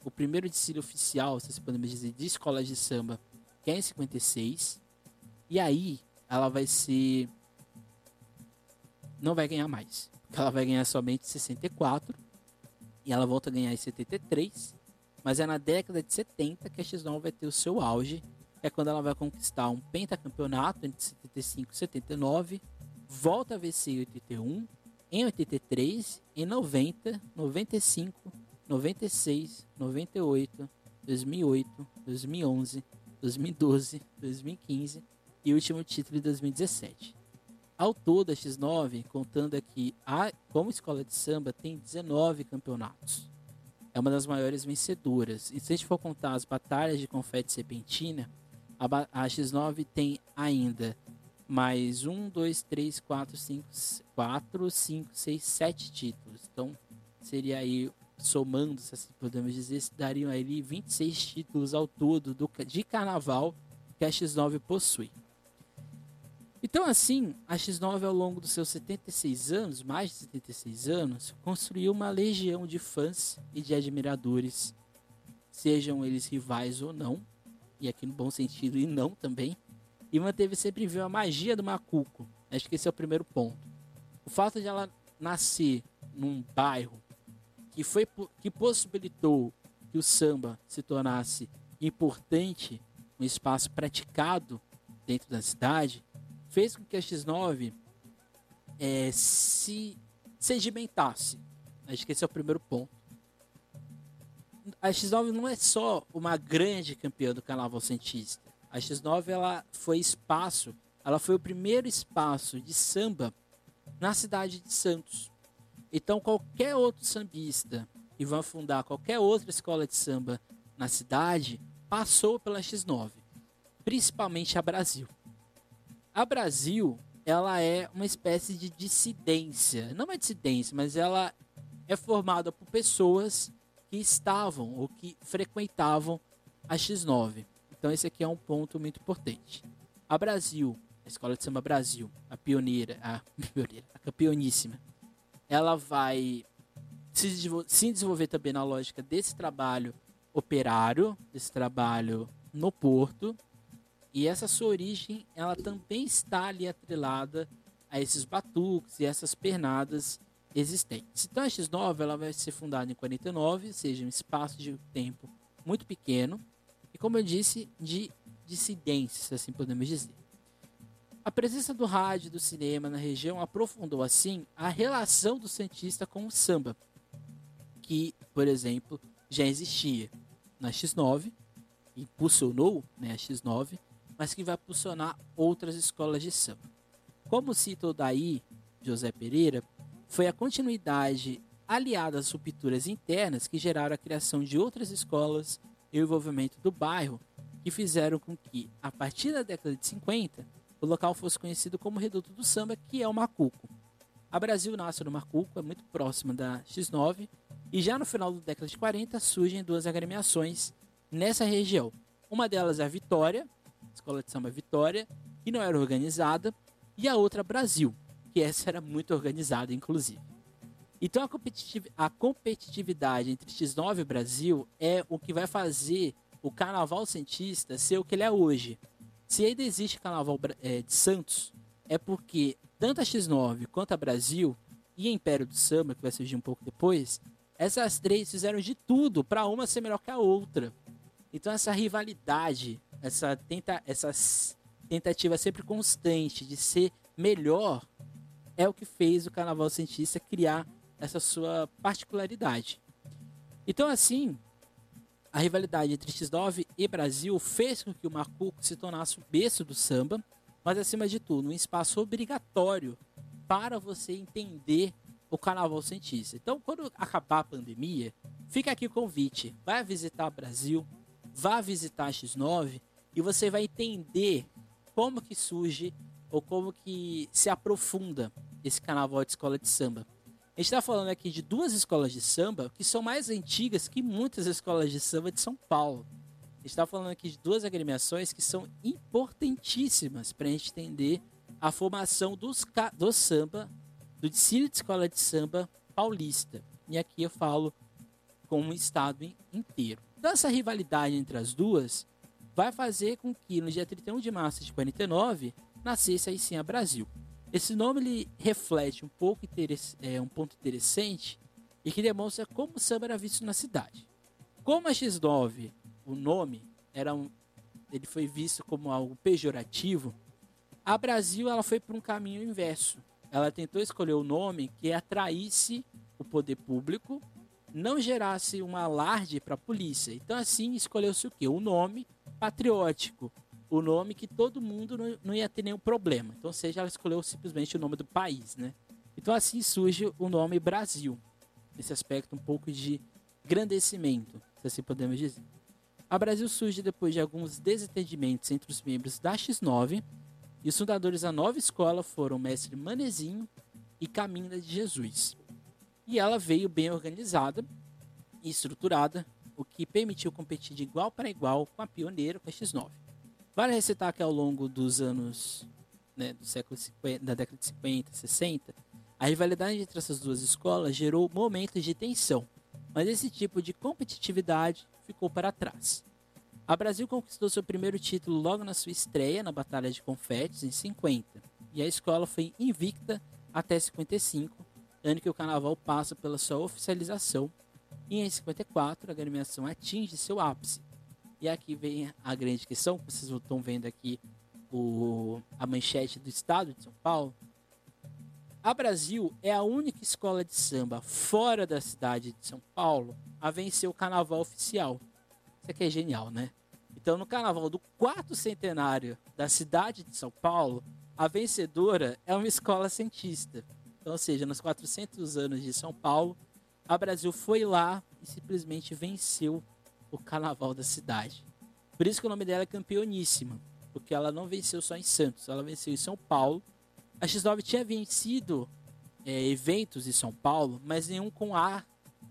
o primeiro desfile oficial, se podemos dizer, de escola de samba, que é em cinquenta e seis. E aí, ela vai ser... não vai ganhar mais. Porque ela vai ganhar somente em sessenta e quatro. E ela volta a ganhar em setenta e três. Mas é na década de setenta que a X nove vai ter o seu auge. É quando ela vai conquistar um pentacampeonato entre setenta e cinco e setenta e nove. Volta a vencer em oitenta e um. Em oitenta e três. Em noventa. noventa e cinco. noventa e seis, noventa e oito, dois mil e oito, dois mil e onze, dois mil e doze, dois mil e quinze e o último título de dois mil e dezessete. Ao todo, a X nove, contando aqui a, como escola de samba, tem dezenove campeonatos. É uma das maiores vencedoras. E se a gente for contar as batalhas de confete serpentina, a, a X nove tem ainda mais um, dois, três, quatro, cinco, quatro, cinco, seis, sete títulos. Então, seria aí... somando, se assim podemos dizer, dariam ali vinte e seis títulos ao todo do, de carnaval que a X nove possui. Então assim, a X nove, ao longo dos seus setenta e seis anos, mais de setenta e seis anos, construiu uma legião de fãs e de admiradores, sejam eles rivais ou não, e aqui no bom sentido e não também, e manteve sempre viva a magia do Macuco. Acho que esse é o primeiro ponto. O fato de ela nascer num bairro que foi que possibilitou que o samba se tornasse importante, um espaço praticado dentro da cidade, fez com que a X nove é, se sedimentasse. Acho que esse é o primeiro ponto. A X nove não é só uma grande campeã do Carnaval Santista. A X nove ela foi espaço, ela foi o primeiro espaço de samba na cidade de Santos. Então, qualquer outro sambista que vai fundar qualquer outra escola de samba na cidade, passou pela X nove, principalmente a Brasil. A Brasil, ela é uma espécie de dissidência. Não é dissidência, mas ela é formada por pessoas que estavam ou que frequentavam a X nove. Então, esse aqui é um ponto muito importante. A Brasil, a escola de samba Brasil, a pioneira, a, pioneira, a campeoníssima, ela vai se desenvolver também na lógica desse trabalho operário, desse trabalho no porto. E essa sua origem, ela também está ali atrelada a esses batuques e essas pernadas existentes. Então a X nove ela vai ser fundada em quarenta e nove, ou seja, um espaço de tempo muito pequeno. E como eu disse, de dissidências, assim podemos dizer. A presença do rádio e do cinema na região aprofundou, assim, a relação do Santista com o samba, que, por exemplo, já existia na X nove, impulsionou, né, a X nove, mas que vai impulsionar outras escolas de samba. Como cita o Daí José Pereira, foi a continuidade aliada às rupturas internas que geraram a criação de outras escolas e o envolvimento do bairro, que fizeram com que, a partir da década de cinquenta, o local fosse conhecido como Reduto do Samba, que é o Macuco. A Brasil nasce no Macuco, é muito próxima da X nove, e já no final da década de quarenta surgem duas agremiações nessa região. Uma delas é a Vitória, Escola de Samba Vitória, que não era organizada, e a outra Brasil, que essa era muito organizada, inclusive. Então a, competitiv- a competitividade entre X nove e Brasil é o que vai fazer o Carnaval Santista ser o que ele é hoje. Se ainda existe Carnaval de Santos, é porque tanto a X nove quanto a Brasil e a Império do Samba, que vai surgir um pouco depois, essas três fizeram de tudo para uma ser melhor que a outra. Então essa rivalidade, essa, tenta, essa tentativa sempre constante de ser melhor, é o que fez o Carnaval Santista criar essa sua particularidade. Então assim, a rivalidade entre X nove e Brasil fez com que o Macuco se tornasse o berço do samba, mas acima de tudo, um espaço obrigatório para você entender o Carnaval Santista. Então, quando acabar a pandemia, fica aqui o convite. Vai visitar o Brasil, vai visitar a X nove e você vai entender como que surge ou como que se aprofunda esse Carnaval de Escola de Samba. A gente está falando aqui de duas escolas de samba que são mais antigas que muitas escolas de samba de São Paulo. A gente está falando aqui de duas agremiações que são importantíssimas para a gente entender a formação dos, do samba, do desfile de escola de samba paulista. E aqui eu falo com o estado inteiro. Então essa rivalidade entre as duas vai fazer com que no dia trinta e um de março de quarenta e nove nascesse aí sim a Brasil. Esse nome ele reflete um, pouco é, um ponto interessante e que demonstra como o samba era visto na cidade. Como a X nove, o nome, era um, ele foi visto como algo pejorativo, a Brasil ela foi para um caminho inverso. Ela tentou escolher um nome que atraísse o poder público, não gerasse um alarde para a polícia. Então assim escolheu-se o quê? Um nome patriótico. O nome que todo mundo não ia ter nenhum problema. Então, ou seja, ela escolheu simplesmente o nome do país, né? Então, assim surge o nome Brasil. Esse aspecto um pouco de engrandecimento, se assim podemos dizer. A Brasil surge depois de alguns desentendimentos entre os membros da X nove. E os fundadores da nova escola foram Mestre Manezinho e Caminha de Jesus. E ela veio bem organizada e estruturada, o que permitiu competir de igual para igual com a Pioneira, com a X nove. Vale recitar que ao longo dos anos, né, do século cinquenta, da década de cinquenta, sessenta, a rivalidade entre essas duas escolas gerou momentos de tensão, mas esse tipo de competitividade ficou para trás. A Brasil conquistou seu primeiro título logo na sua estreia na Batalha de Confetes, em cinquenta, e a escola foi invicta até cinquenta e cinco, ano que o carnaval passa pela sua oficialização, e em cinquenta e quatro a agremiação atinge seu ápice. E aqui vem a grande questão, vocês estão vendo aqui o, a manchete do estado de São Paulo. A Brasil é a única escola de samba fora da cidade de São Paulo a vencer o carnaval oficial. Isso aqui é genial, né? Então, no carnaval do quarto centenário da cidade de São Paulo, a vencedora é uma escola santista. Então, ou seja, nos quatrocentos anos de São Paulo, a Brasil foi lá e simplesmente venceu o carnaval da cidade. Por isso que o nome dela é campeoníssima, porque ela não venceu só em Santos, ela venceu em São Paulo. A X nove tinha vencido é, eventos em São Paulo, mas nenhum com ar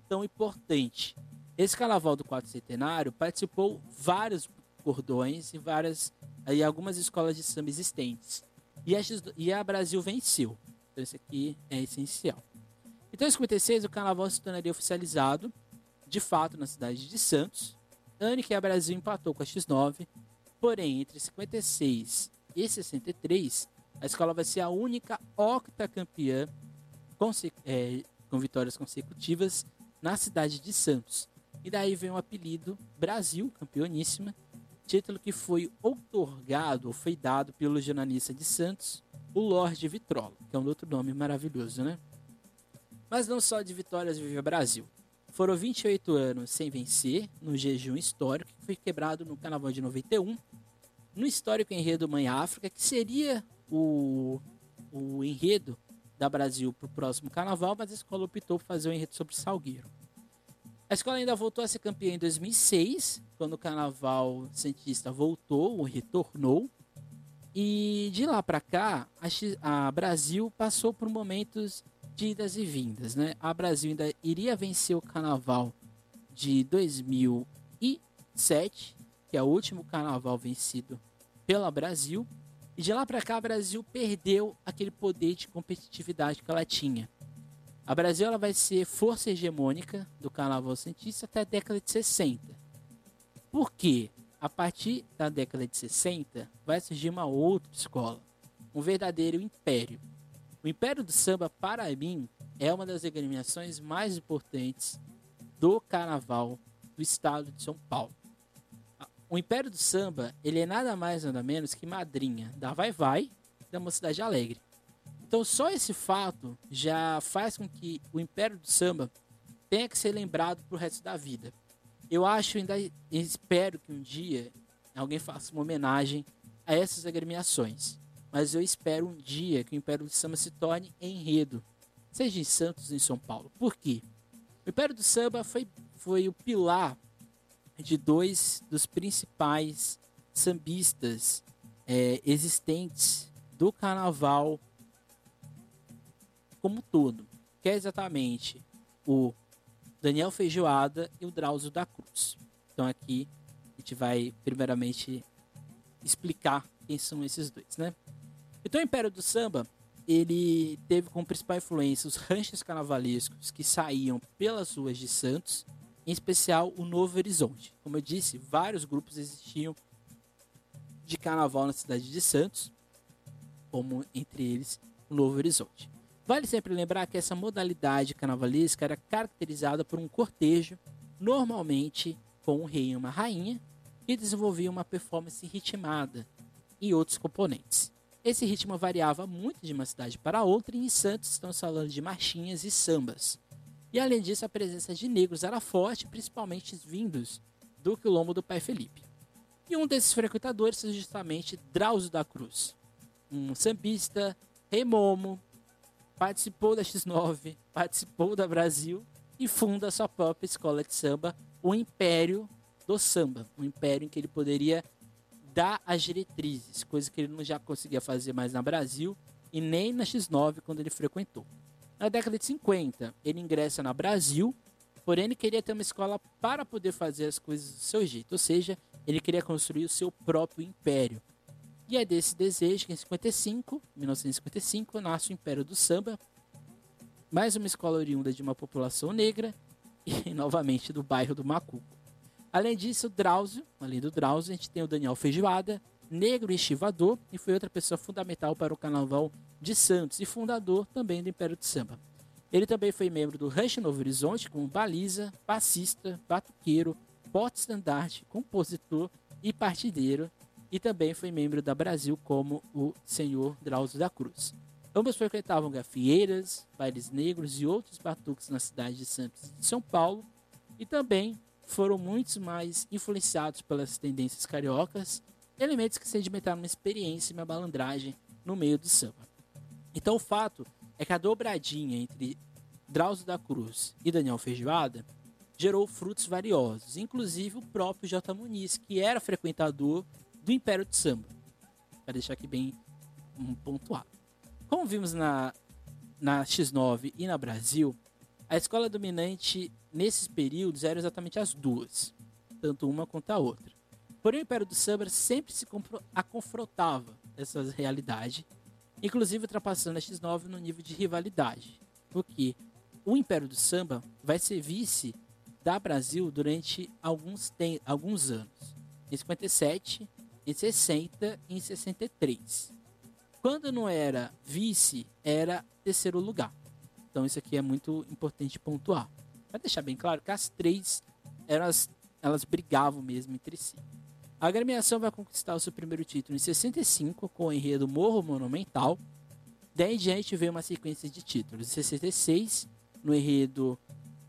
tão importante. Esse carnaval do quarto centenário participou vários cordões e várias e algumas escolas de samba existentes. E a, X, e a Brasil venceu. Então isso aqui é essencial. Então, em cinquenta e seis, o carnaval se tornaria oficializado, de fato, na cidade de Santos, ano que a Brasil empatou com a X nove, porém, entre cinquenta e seis e sessenta e três, a escola vai ser a única octacampeã é, com vitórias consecutivas na cidade de Santos. E daí vem o apelido Brasil, campeoníssima, título que foi outorgado ou foi dado pelo jornalista de Santos, o Lorde Vitrola, que é um outro nome maravilhoso, né? Mas não só de vitórias vive o Brasil. Foram vinte e oito anos sem vencer, no jejum histórico, que foi quebrado no Carnaval de noventa e um, no histórico enredo Mãe África, que seria o, o enredo da Brasil para o próximo Carnaval, mas a escola optou por fazer um enredo sobre Salgueiro. A escola ainda voltou a ser campeã em dois mil e seis, quando o Carnaval Santista voltou, ou retornou, e de lá para cá, a, X, a Brasil passou por momentos de idas e vindas, né? A Brasil ainda iria vencer o Carnaval de dois mil e sete, que é o último Carnaval vencido pela Brasil, e de lá para cá a Brasil perdeu aquele poder de competitividade que ela tinha. A Brasil ela vai ser força hegemônica do Carnaval Santista até a década de sessenta. Por quê? A partir da década de sessenta vai surgir uma outra escola, um verdadeiro império. O Império do Samba, para mim, é uma das denominações mais importantes do Carnaval do Estado de São Paulo. O Império do Samba, ele é nada mais nada menos que madrinha da Vai Vai da Mocidade Alegre. Então só esse fato já faz com que o Império do Samba tenha que ser lembrado pro resto da vida. Eu acho, ainda espero que um dia alguém faça uma homenagem a essas agremiações. Mas eu espero um dia que o Império do Samba se torne enredo, seja em Santos ou em São Paulo. Por quê? O Império do Samba foi, foi o pilar de dois dos principais sambistas é, existentes do Carnaval como um todo, que é exatamente o Daniel Feijoada e o Drauzio da Cruz. Então aqui a gente vai primeiramente explicar quem são esses dois, né? Então o Império do Samba, ele teve como principal influência os ranchos carnavalescos que saíam pelas ruas de Santos, em especial o Novo Horizonte. Como eu disse, vários grupos existiam de carnaval na cidade de Santos, como entre eles o Novo Horizonte. Vale sempre lembrar que essa modalidade carnavalesca era caracterizada por um cortejo, normalmente com um rei e uma rainha, que desenvolvia uma performance ritmada e outros componentes. Esse ritmo variava muito de uma cidade para outra, e em Santos estamos falando de marchinhas e sambas. E além disso, a presença de negros era forte, principalmente vindos do Quilombo do Pai Felipe. E um desses frequentadores foi justamente Drauzio da Cruz, um sambista, rei momo, participou da X nove, participou da Brasil e funda a sua própria escola de samba, o Império do Samba, um império em que ele poderia dar as diretrizes, coisa que ele não já conseguia fazer mais na Brasil e nem na X nove quando ele frequentou. Na década de cinquenta, ele ingressa na Brasil, porém ele queria ter uma escola para poder fazer as coisas do seu jeito, ou seja, ele queria construir o seu próprio império. E é desse desejo que em cinquenta e cinco, mil novecentos e cinquenta e cinco nasce o Império do Samba, mais uma escola oriunda de uma população negra e novamente do bairro do Macuco. Além disso, o Drauzio, além do Drauzio, a gente tem o Daniel Feijoada, negro e estivador, e foi outra pessoa fundamental para o Carnaval de Santos e fundador também do Império do Samba. Ele também foi membro do Rancho Novo Horizonte como baliza, passista, batuqueiro, porte-estandarte, compositor e partideiro, e também foi membro da Brasil como o senhor Drauzio da Cruz. Ambos frequentavam gafieiras, bailes negros e outros batuques na cidade de Santos e de São Paulo, e também foram muitos mais influenciados pelas tendências cariocas, elementos que sedimentaram uma experiência e uma malandragem no meio do samba. Então o fato é que a dobradinha entre Drauzio da Cruz e Daniel Feijoada gerou frutos valiosos, inclusive o próprio Jota Muniz, que era frequentador do Império do Samba, para deixar aqui bem pontuado. Como vimos na, na X nove e na Brasil, a escola dominante nesses períodos eram exatamente as duas, tanto uma quanto a outra. Porém, o Império do Samba sempre se a confrontava essa realidade, inclusive ultrapassando a X nove no nível de rivalidade, porque o Império do Samba vai ser vice da Brasil durante alguns, tem, alguns anos, em cinquenta e sete, em sessenta e em sessenta e três. Quando não era vice, era terceiro lugar. Então isso aqui é muito importante pontuar. Para deixar bem claro que as três, elas, elas brigavam mesmo entre si. A agremiação vai conquistar o seu primeiro título em sessenta e cinco, com o enredo Morro Monumental. Daí em diante veio uma sequência de títulos. Em sessenta e seis, no enredo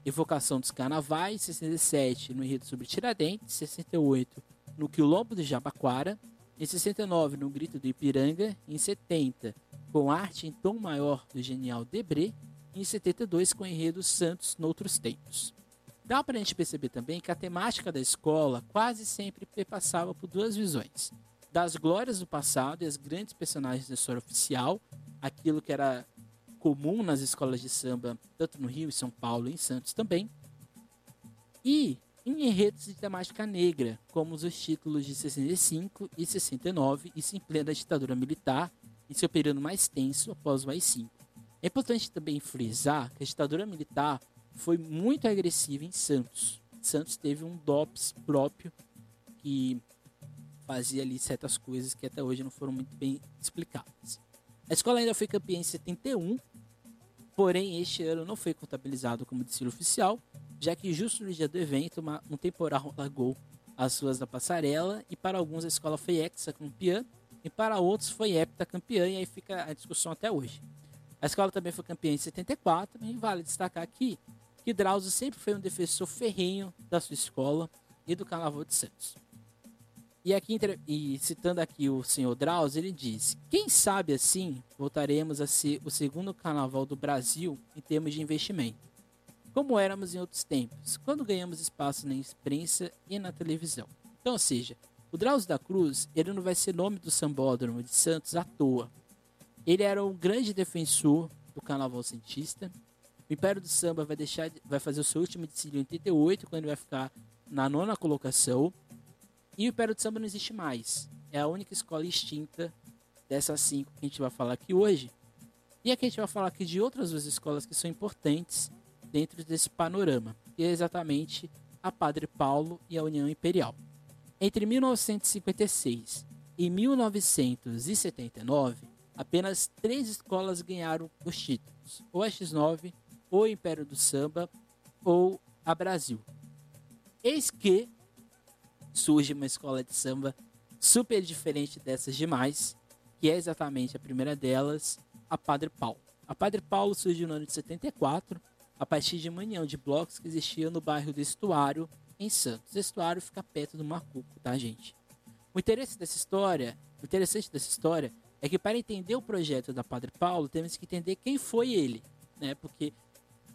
Evocação dos Carnavais. Em sessenta e sete, no enredo sobre Tiradentes. Em sessenta e oito, no Quilombo de Jabaquara. Em sessenta e nove, no Grito do Ipiranga. Em setenta, com Arte em Tom Maior do genial Debré. E em setenta e dois, com o enredo Santos Noutros Tempos. Dá para a gente perceber também que a temática da escola quase sempre perpassava por duas visões: das glórias do passado e as grandes personagens da história oficial, aquilo que era comum nas escolas de samba, tanto no Rio, em São Paulo e em Santos também, e em enredos de temática negra, como os títulos de sessenta e cinco e sessenta e nove, isso em plena ditadura militar, em seu período mais tenso após o A I cinco. É importante também frisar que a ditadura militar foi muito agressiva em Santos. Santos teve um D O P S próprio que fazia ali certas coisas que até hoje não foram muito bem explicadas. A escola ainda foi campeã em setenta e um, porém este ano não foi contabilizado como desfile oficial, já que justo no dia do evento uma, um temporal largou as ruas da passarela, e para alguns a escola foi hexacampeã e para outros foi heptacampeã, e aí fica a discussão até hoje. A escola também foi campeã em setenta e quatro, e vale destacar aqui que Drauzio sempre foi um defensor ferrenho da sua escola e do Carnaval de Santos. E, aqui, e citando aqui o senhor Drauzio, ele diz: quem sabe assim voltaremos a ser o segundo carnaval do Brasil em termos de investimento, como éramos em outros tempos, quando ganhamos espaço na imprensa e na televisão. Então, ou seja, o Drauzio da Cruz, ele não vai ser nome do sambódromo de Santos à toa. Ele era um grande defensor do Carnaval Santista. O Império do Samba vai, deixar, vai fazer o seu último desfile em oitenta e oito, quando ele vai ficar na nona colocação. E o Império do Samba não existe mais. É a única escola extinta dessas cinco que a gente vai falar aqui hoje. E aqui a gente vai falar aqui de outras duas escolas que são importantes dentro desse panorama, que é exatamente a Padre Paulo e a União Imperial. Entre mil novecentos e cinquenta e seis e mil novecentos e setenta e nove, apenas três escolas ganharam os títulos: ou a X nove, ou o Império do Samba, ou a Brasil. Eis que surge uma escola de samba super diferente dessas demais, que é exatamente a primeira delas, a Padre Paulo. A Padre Paulo surgiu no ano de setenta e quatro, a partir de uma união de blocos que existia no bairro do Estuário, em Santos. O Estuário fica perto do Macuco, tá, gente? O interesse dessa história, o interessante dessa história é que, para entender o projeto da Padre Paulo, temos que entender quem foi ele, né? Porque,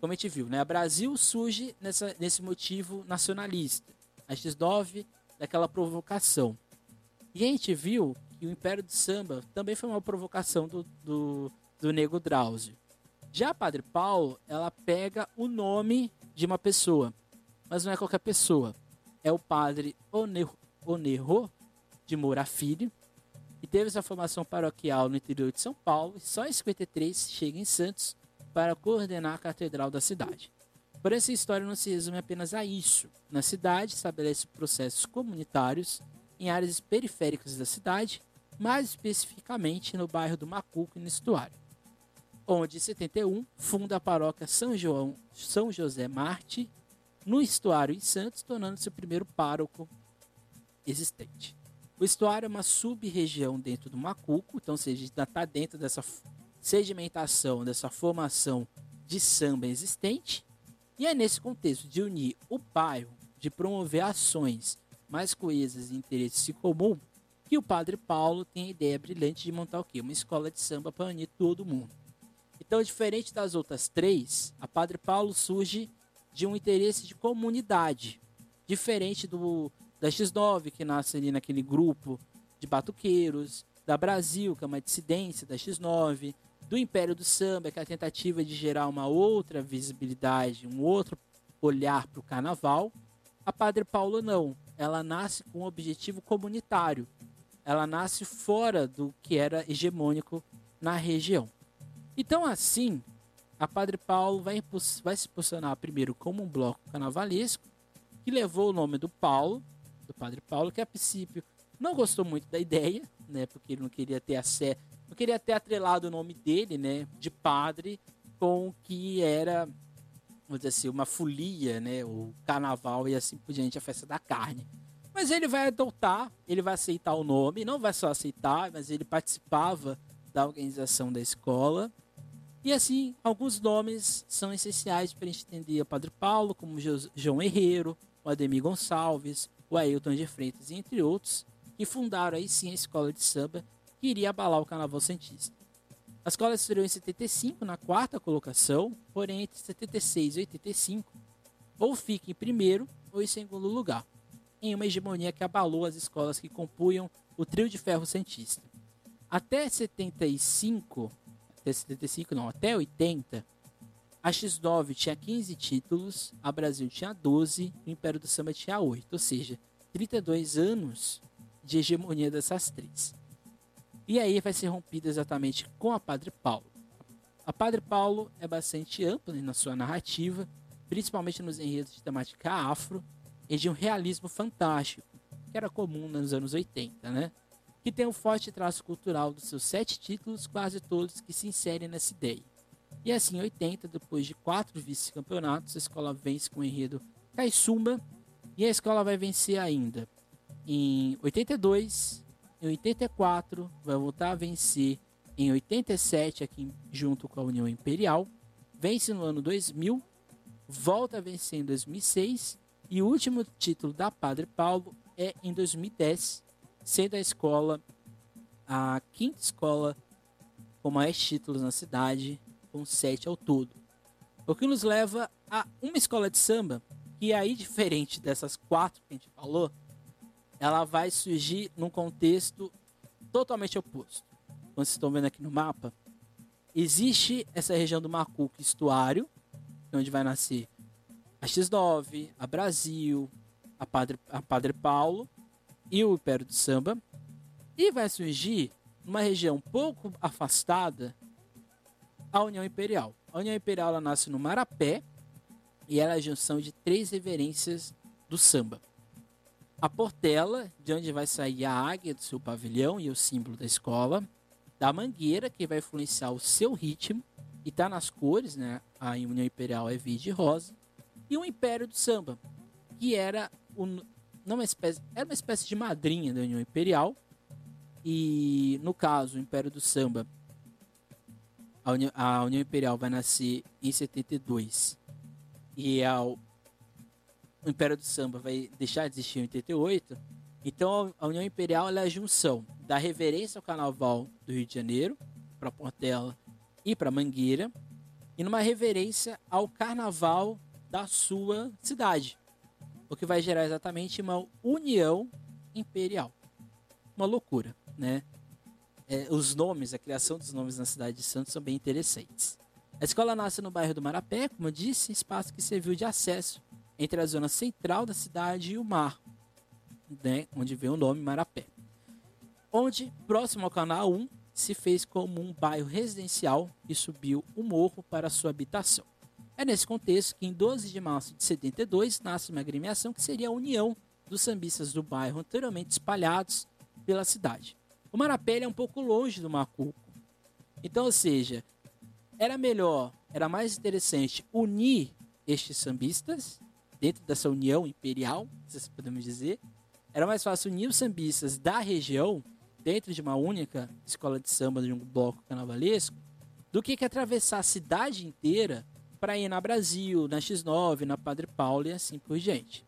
como a gente viu, né, a Brasil surge nessa, nesse motivo nacionalista, a X nove daquela provocação. E a gente viu que o Império do Samba também foi uma provocação do, do, do Nego Drauzio. Já a Padre Paulo, ela pega o nome de uma pessoa, mas não é qualquer pessoa. É o padre Onerro de Moura Filho, e teve sua formação paroquial no interior de São Paulo, e só em cinquenta e três chega em Santos para coordenar a catedral da cidade. Porém, essa história não se resume apenas a isso. Na cidade, estabelece processos comunitários em áreas periféricas da cidade, mais especificamente no bairro do Macuco e no Estuário, onde, em setenta e um, funda a paróquia São João, São José Marte, no Estuário em Santos, tornando-se o primeiro pároco existente. O Estuário é uma sub-região dentro do Macuco, então, ou seja, ainda está dentro dessa sedimentação, dessa formação de samba existente. E é nesse contexto de unir o bairro, de promover ações mais coesas e interesses em comum, que o Padre Paulo tem a ideia brilhante de montar o quê? Uma escola de samba para unir todo mundo. Então, diferente das outras três, a Padre Paulo surge de um interesse de comunidade, diferente do, da X nove, que nasce ali naquele grupo de batuqueiros, da Brasil, que é uma dissidência da X nove, do Império do Samba, que é a tentativa de gerar uma outra visibilidade, um outro olhar para o carnaval. A Padre Paulo não, ela nasce com um objetivo comunitário, ela nasce fora do que era hegemônico na região. Então, assim, a Padre Paulo vai, vai se posicionar primeiro como um bloco carnavalesco, que levou o nome do Paulo, do Padre Paulo, que a princípio não gostou muito da ideia, né, porque ele não queria ter acesso, não queria ter atrelado o nome dele, né, de padre, com o que era, vamos dizer assim, uma folia, né, o carnaval e assim por diante, a festa da carne. Mas ele vai adotar, ele vai aceitar o nome, não vai só aceitar, mas ele participava da organização da escola. E assim, alguns nomes são essenciais para a gente entender o Padre Paulo, como João Herreiro, o Ademir Gonçalves, o Ailton de Freitas, entre outros, que fundaram aí sim a escola de samba que iria abalar o Carnaval Santista. A escola se estreou em setenta e cinco, na quarta colocação, porém entre setenta e seis e oitenta e cinco, ou fica em primeiro ou em segundo lugar, em uma hegemonia que abalou as escolas que compunham o trio de ferro santista. Até setenta e cinco, até setenta e cinco não, até oitenta, a X nove tinha quinze títulos, a Brasil tinha doze, o Império do Samba tinha oito, ou seja, trinta e dois anos de hegemonia dessas três. E aí vai ser rompida exatamente com a Padre Paulo. A Padre Paulo é bastante ampla na sua narrativa, principalmente nos enredos de temática afro, e de um realismo fantástico, que era comum nos anos oitenta, né? Que tem um forte traço cultural dos seus sete títulos, quase todos que se inserem nessa ideia. E assim, em oitenta, depois de quatro vice-campeonatos, a escola vence com o enredo Caissumba, e a escola vai vencer ainda em oitenta e dois, em oitenta e quatro, vai voltar a vencer em oitenta e sete, aqui junto com a União Imperial, vence no ano dois mil, volta a vencer em dois mil e seis, e o último título da Padre Paulo é em dois mil e dez, sendo a escola a quinta escola com mais títulos na cidade, com sete ao todo. O que nos leva a uma escola de samba, que aí, diferente dessas quatro que a gente falou, ela vai surgir num contexto totalmente oposto. Como vocês estão vendo aqui no mapa, existe essa região do Macuco Estuário, onde vai nascer a X nove, a Brasil, a Padre, a Padre Paulo e o Império do Samba. E vai surgir, numa região um pouco afastada, a União Imperial. A União Imperial ela nasce no Marapé e ela é a junção de três reverências do samba. A Portela, de onde vai sair a águia do seu pavilhão e o símbolo da escola. Da Mangueira, que vai influenciar o seu ritmo e está nas cores, né? A União Imperial é verde e rosa. E o Império do Samba, que era, o, não uma, espécie, era uma espécie de madrinha da União Imperial. E, no caso, o Império do Samba, a União, a União Imperial vai nascer em setenta e dois e ao... o Império do Samba vai deixar de existir em oitenta e oito, então a União Imperial ela é a junção da reverência ao Carnaval do Rio de Janeiro, para Portela e para Mangueira, e numa reverência ao Carnaval da sua cidade, o que vai gerar exatamente uma União Imperial. Uma loucura, né? É, os nomes, a criação dos nomes na cidade de Santos são bem interessantes. A escola nasce no bairro do Marapé, como eu disse, espaço que serviu de acesso entre a zona central da cidade e o mar, né, onde vem o nome Marapé, onde, próximo ao Canal um, se fez como um bairro residencial e subiu o morro para sua habitação. É nesse contexto que, em doze de março de setenta e dois, nasce uma agremiação que seria a união dos sambistas do bairro anteriormente espalhados pela cidade. O Marapé é um pouco longe do Macuco, então, ou seja, era melhor, era mais interessante unir estes sambistas dentro dessa União Imperial, se podemos dizer. Era mais fácil unir os sambistas da região dentro de uma única escola de samba, de um bloco carnavalesco, do que, que atravessar a cidade inteira para ir na Brasil, na X nove, na Padre Paulo e assim por diante.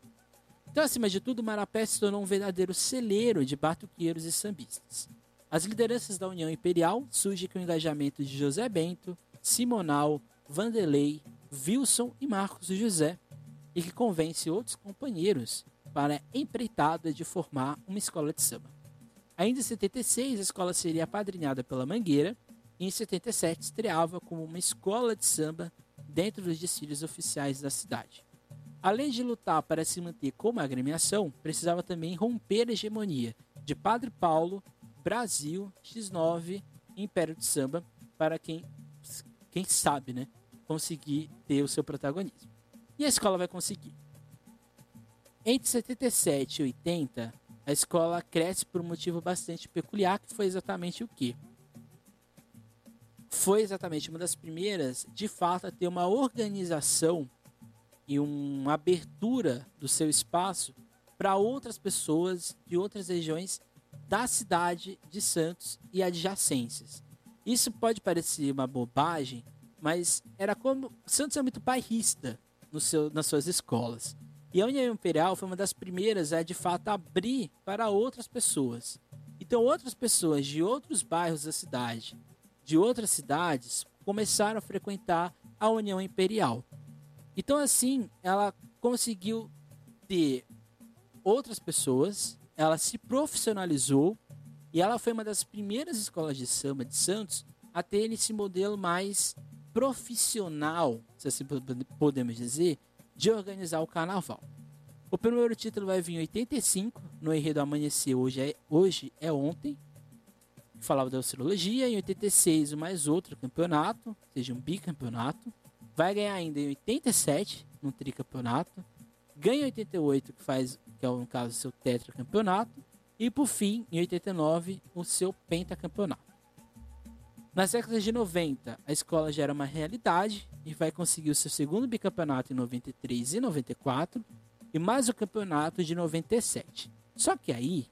Então, acima de tudo, Marapé se tornou um verdadeiro celeiro de batuqueiros e sambistas. As lideranças da União Imperial surgem com o engajamento de José Bento, Simonal, Vanderlei, Wilson e Marcos José, e que convence outros companheiros para a empreitada de formar uma escola de samba. Ainda em setenta e seis, a escola seria apadrinhada pela Mangueira e em setenta e sete estreava como uma escola de samba dentro dos desfiles oficiais da cidade. Além de lutar para se manter como agremiação, precisava também romper a hegemonia de Padre Paulo, Brasil, X nove e Império de Samba, para quem, quem sabe, né? conseguir ter o seu protagonismo. E a escola vai conseguir. Entre setenta e sete e oitenta, a escola cresce por um motivo bastante peculiar, que foi exatamente o quê? Foi exatamente uma das primeiras, de fato, a ter uma organização e uma abertura do seu espaço para outras pessoas de outras regiões da cidade de Santos e adjacências. Isso pode parecer uma bobagem, mas era como... Santos é muito bairrista no seu, nas suas escolas. E a União Imperial foi uma das primeiras a, de fato, abrir para outras pessoas. Então, outras pessoas de outros bairros da cidade, de outras cidades, começaram a frequentar a União Imperial. Então, assim, ela conseguiu ter outras pessoas, ela se profissionalizou e ela foi uma das primeiras escolas de samba de Santos a ter esse modelo mais profissional, se assim podemos dizer, de organizar o carnaval. O primeiro título vai vir em oitenta e cinco, no enredo Amanhecer Hoje é, hoje é Ontem, que falava da astrologia. Em oitenta e seis, o mais outro campeonato, ou seja, um bicampeonato. Vai ganhar ainda em oitenta e sete, num tricampeonato. Ganha em oitenta e oito, que faz, que é no caso, o seu tetracampeonato. E, por fim, em oitenta e nove, o seu pentacampeonato. Nas décadas de noventa, a escola já era uma realidade e vai conseguir o seu segundo bicampeonato em noventa e três e noventa e quatro. E mais o campeonato de noventa e sete. Só que aí,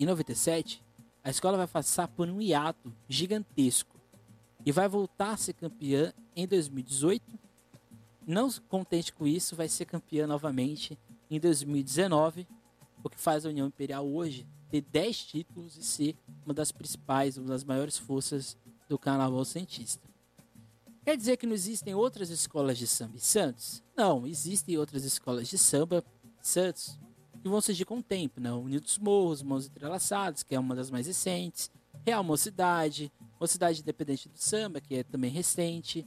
em noventa e sete, a escola vai passar por um hiato gigantesco. E vai voltar a ser campeã em dois mil e dezoito. Não contente com isso, vai ser campeã novamente em dois mil e dezenove. O que faz a União Imperial hoje ter dez títulos e ser uma das principais, uma das maiores forças do Carnaval Santista. Quer dizer que não existem outras escolas de samba em Santos? Não, existem outras escolas de samba em Santos que vão surgir com o tempo, né? União dos Morros, Mãos Entrelaçadas, que é uma das mais recentes. Real Mocidade, Mocidade Independente do Samba, que é também recente.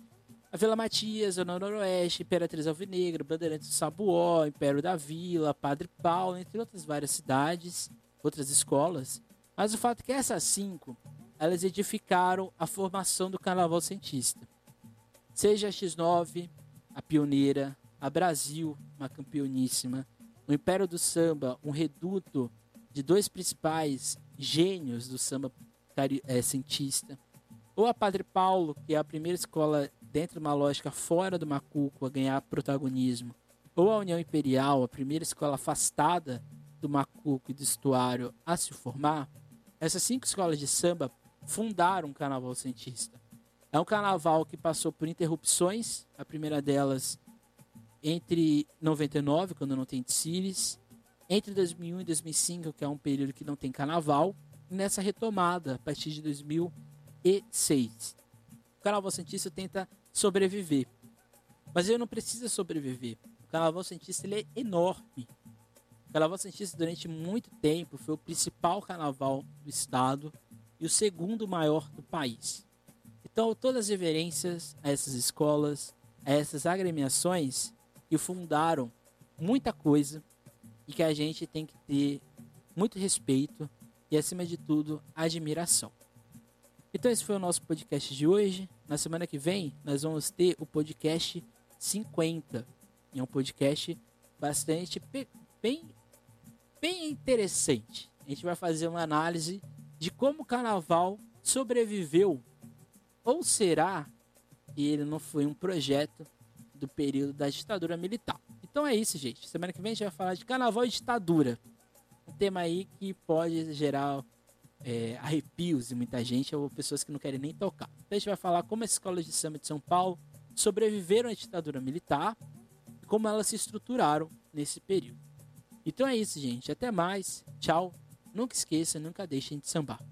A Vila Matias, Zona Noroeste, Imperatriz Alvinegra, Bandeirantes do Sabuó, Império da Vila, Padre Paulo, entre outras várias cidades, outras escolas. Mas o fato é que essas cinco, elas edificaram a formação do Carnaval Santista. Seja a X nove, a Pioneira, a Brasil, uma campeoníssima, o Império do Samba, um reduto de dois principais gênios do samba é, santista. Ou a Padre Paulo, que é a primeira escola dentro de uma lógica fora do Macuco a ganhar protagonismo, ou a União Imperial, a primeira escola afastada do Macuco e do estuário a se formar. Essas cinco escolas de samba fundaram um carnaval santista. É um carnaval que passou por interrupções, a primeira delas entre noventa e nove, quando não tem desfiles, entre dois mil e um e dois mil e cinco, que é um período que não tem carnaval, e nessa retomada, a partir de dois mil e seis. O Carnaval Santista tenta sobreviver, mas ele não precisa sobreviver. O Carnaval Santista ele é enorme. O Carnaval Santista durante muito tempo foi o principal carnaval do estado e o segundo maior do país. Então todas as reverências a essas escolas, a essas agremiações que fundaram muita coisa e que a gente tem que ter muito respeito e acima de tudo admiração. Então esse foi o nosso podcast de hoje. Na semana que vem nós vamos ter o podcast cinquenta. É um podcast bastante bem, bem interessante. A gente vai fazer uma análise de como o carnaval sobreviveu, ou será que ele não foi um projeto do período da ditadura militar. Então é isso, gente. Semana que vem a gente vai falar de carnaval e ditadura. Um tema aí que pode gerar É, arrepios em muita gente, ou pessoas que não querem nem tocar. Então a gente vai falar como as escolas de samba de São Paulo sobreviveram à ditadura militar e como elas se estruturaram nesse período. Então é isso, gente. Até mais. Tchau. Nunca esqueça, nunca deixem de sambar.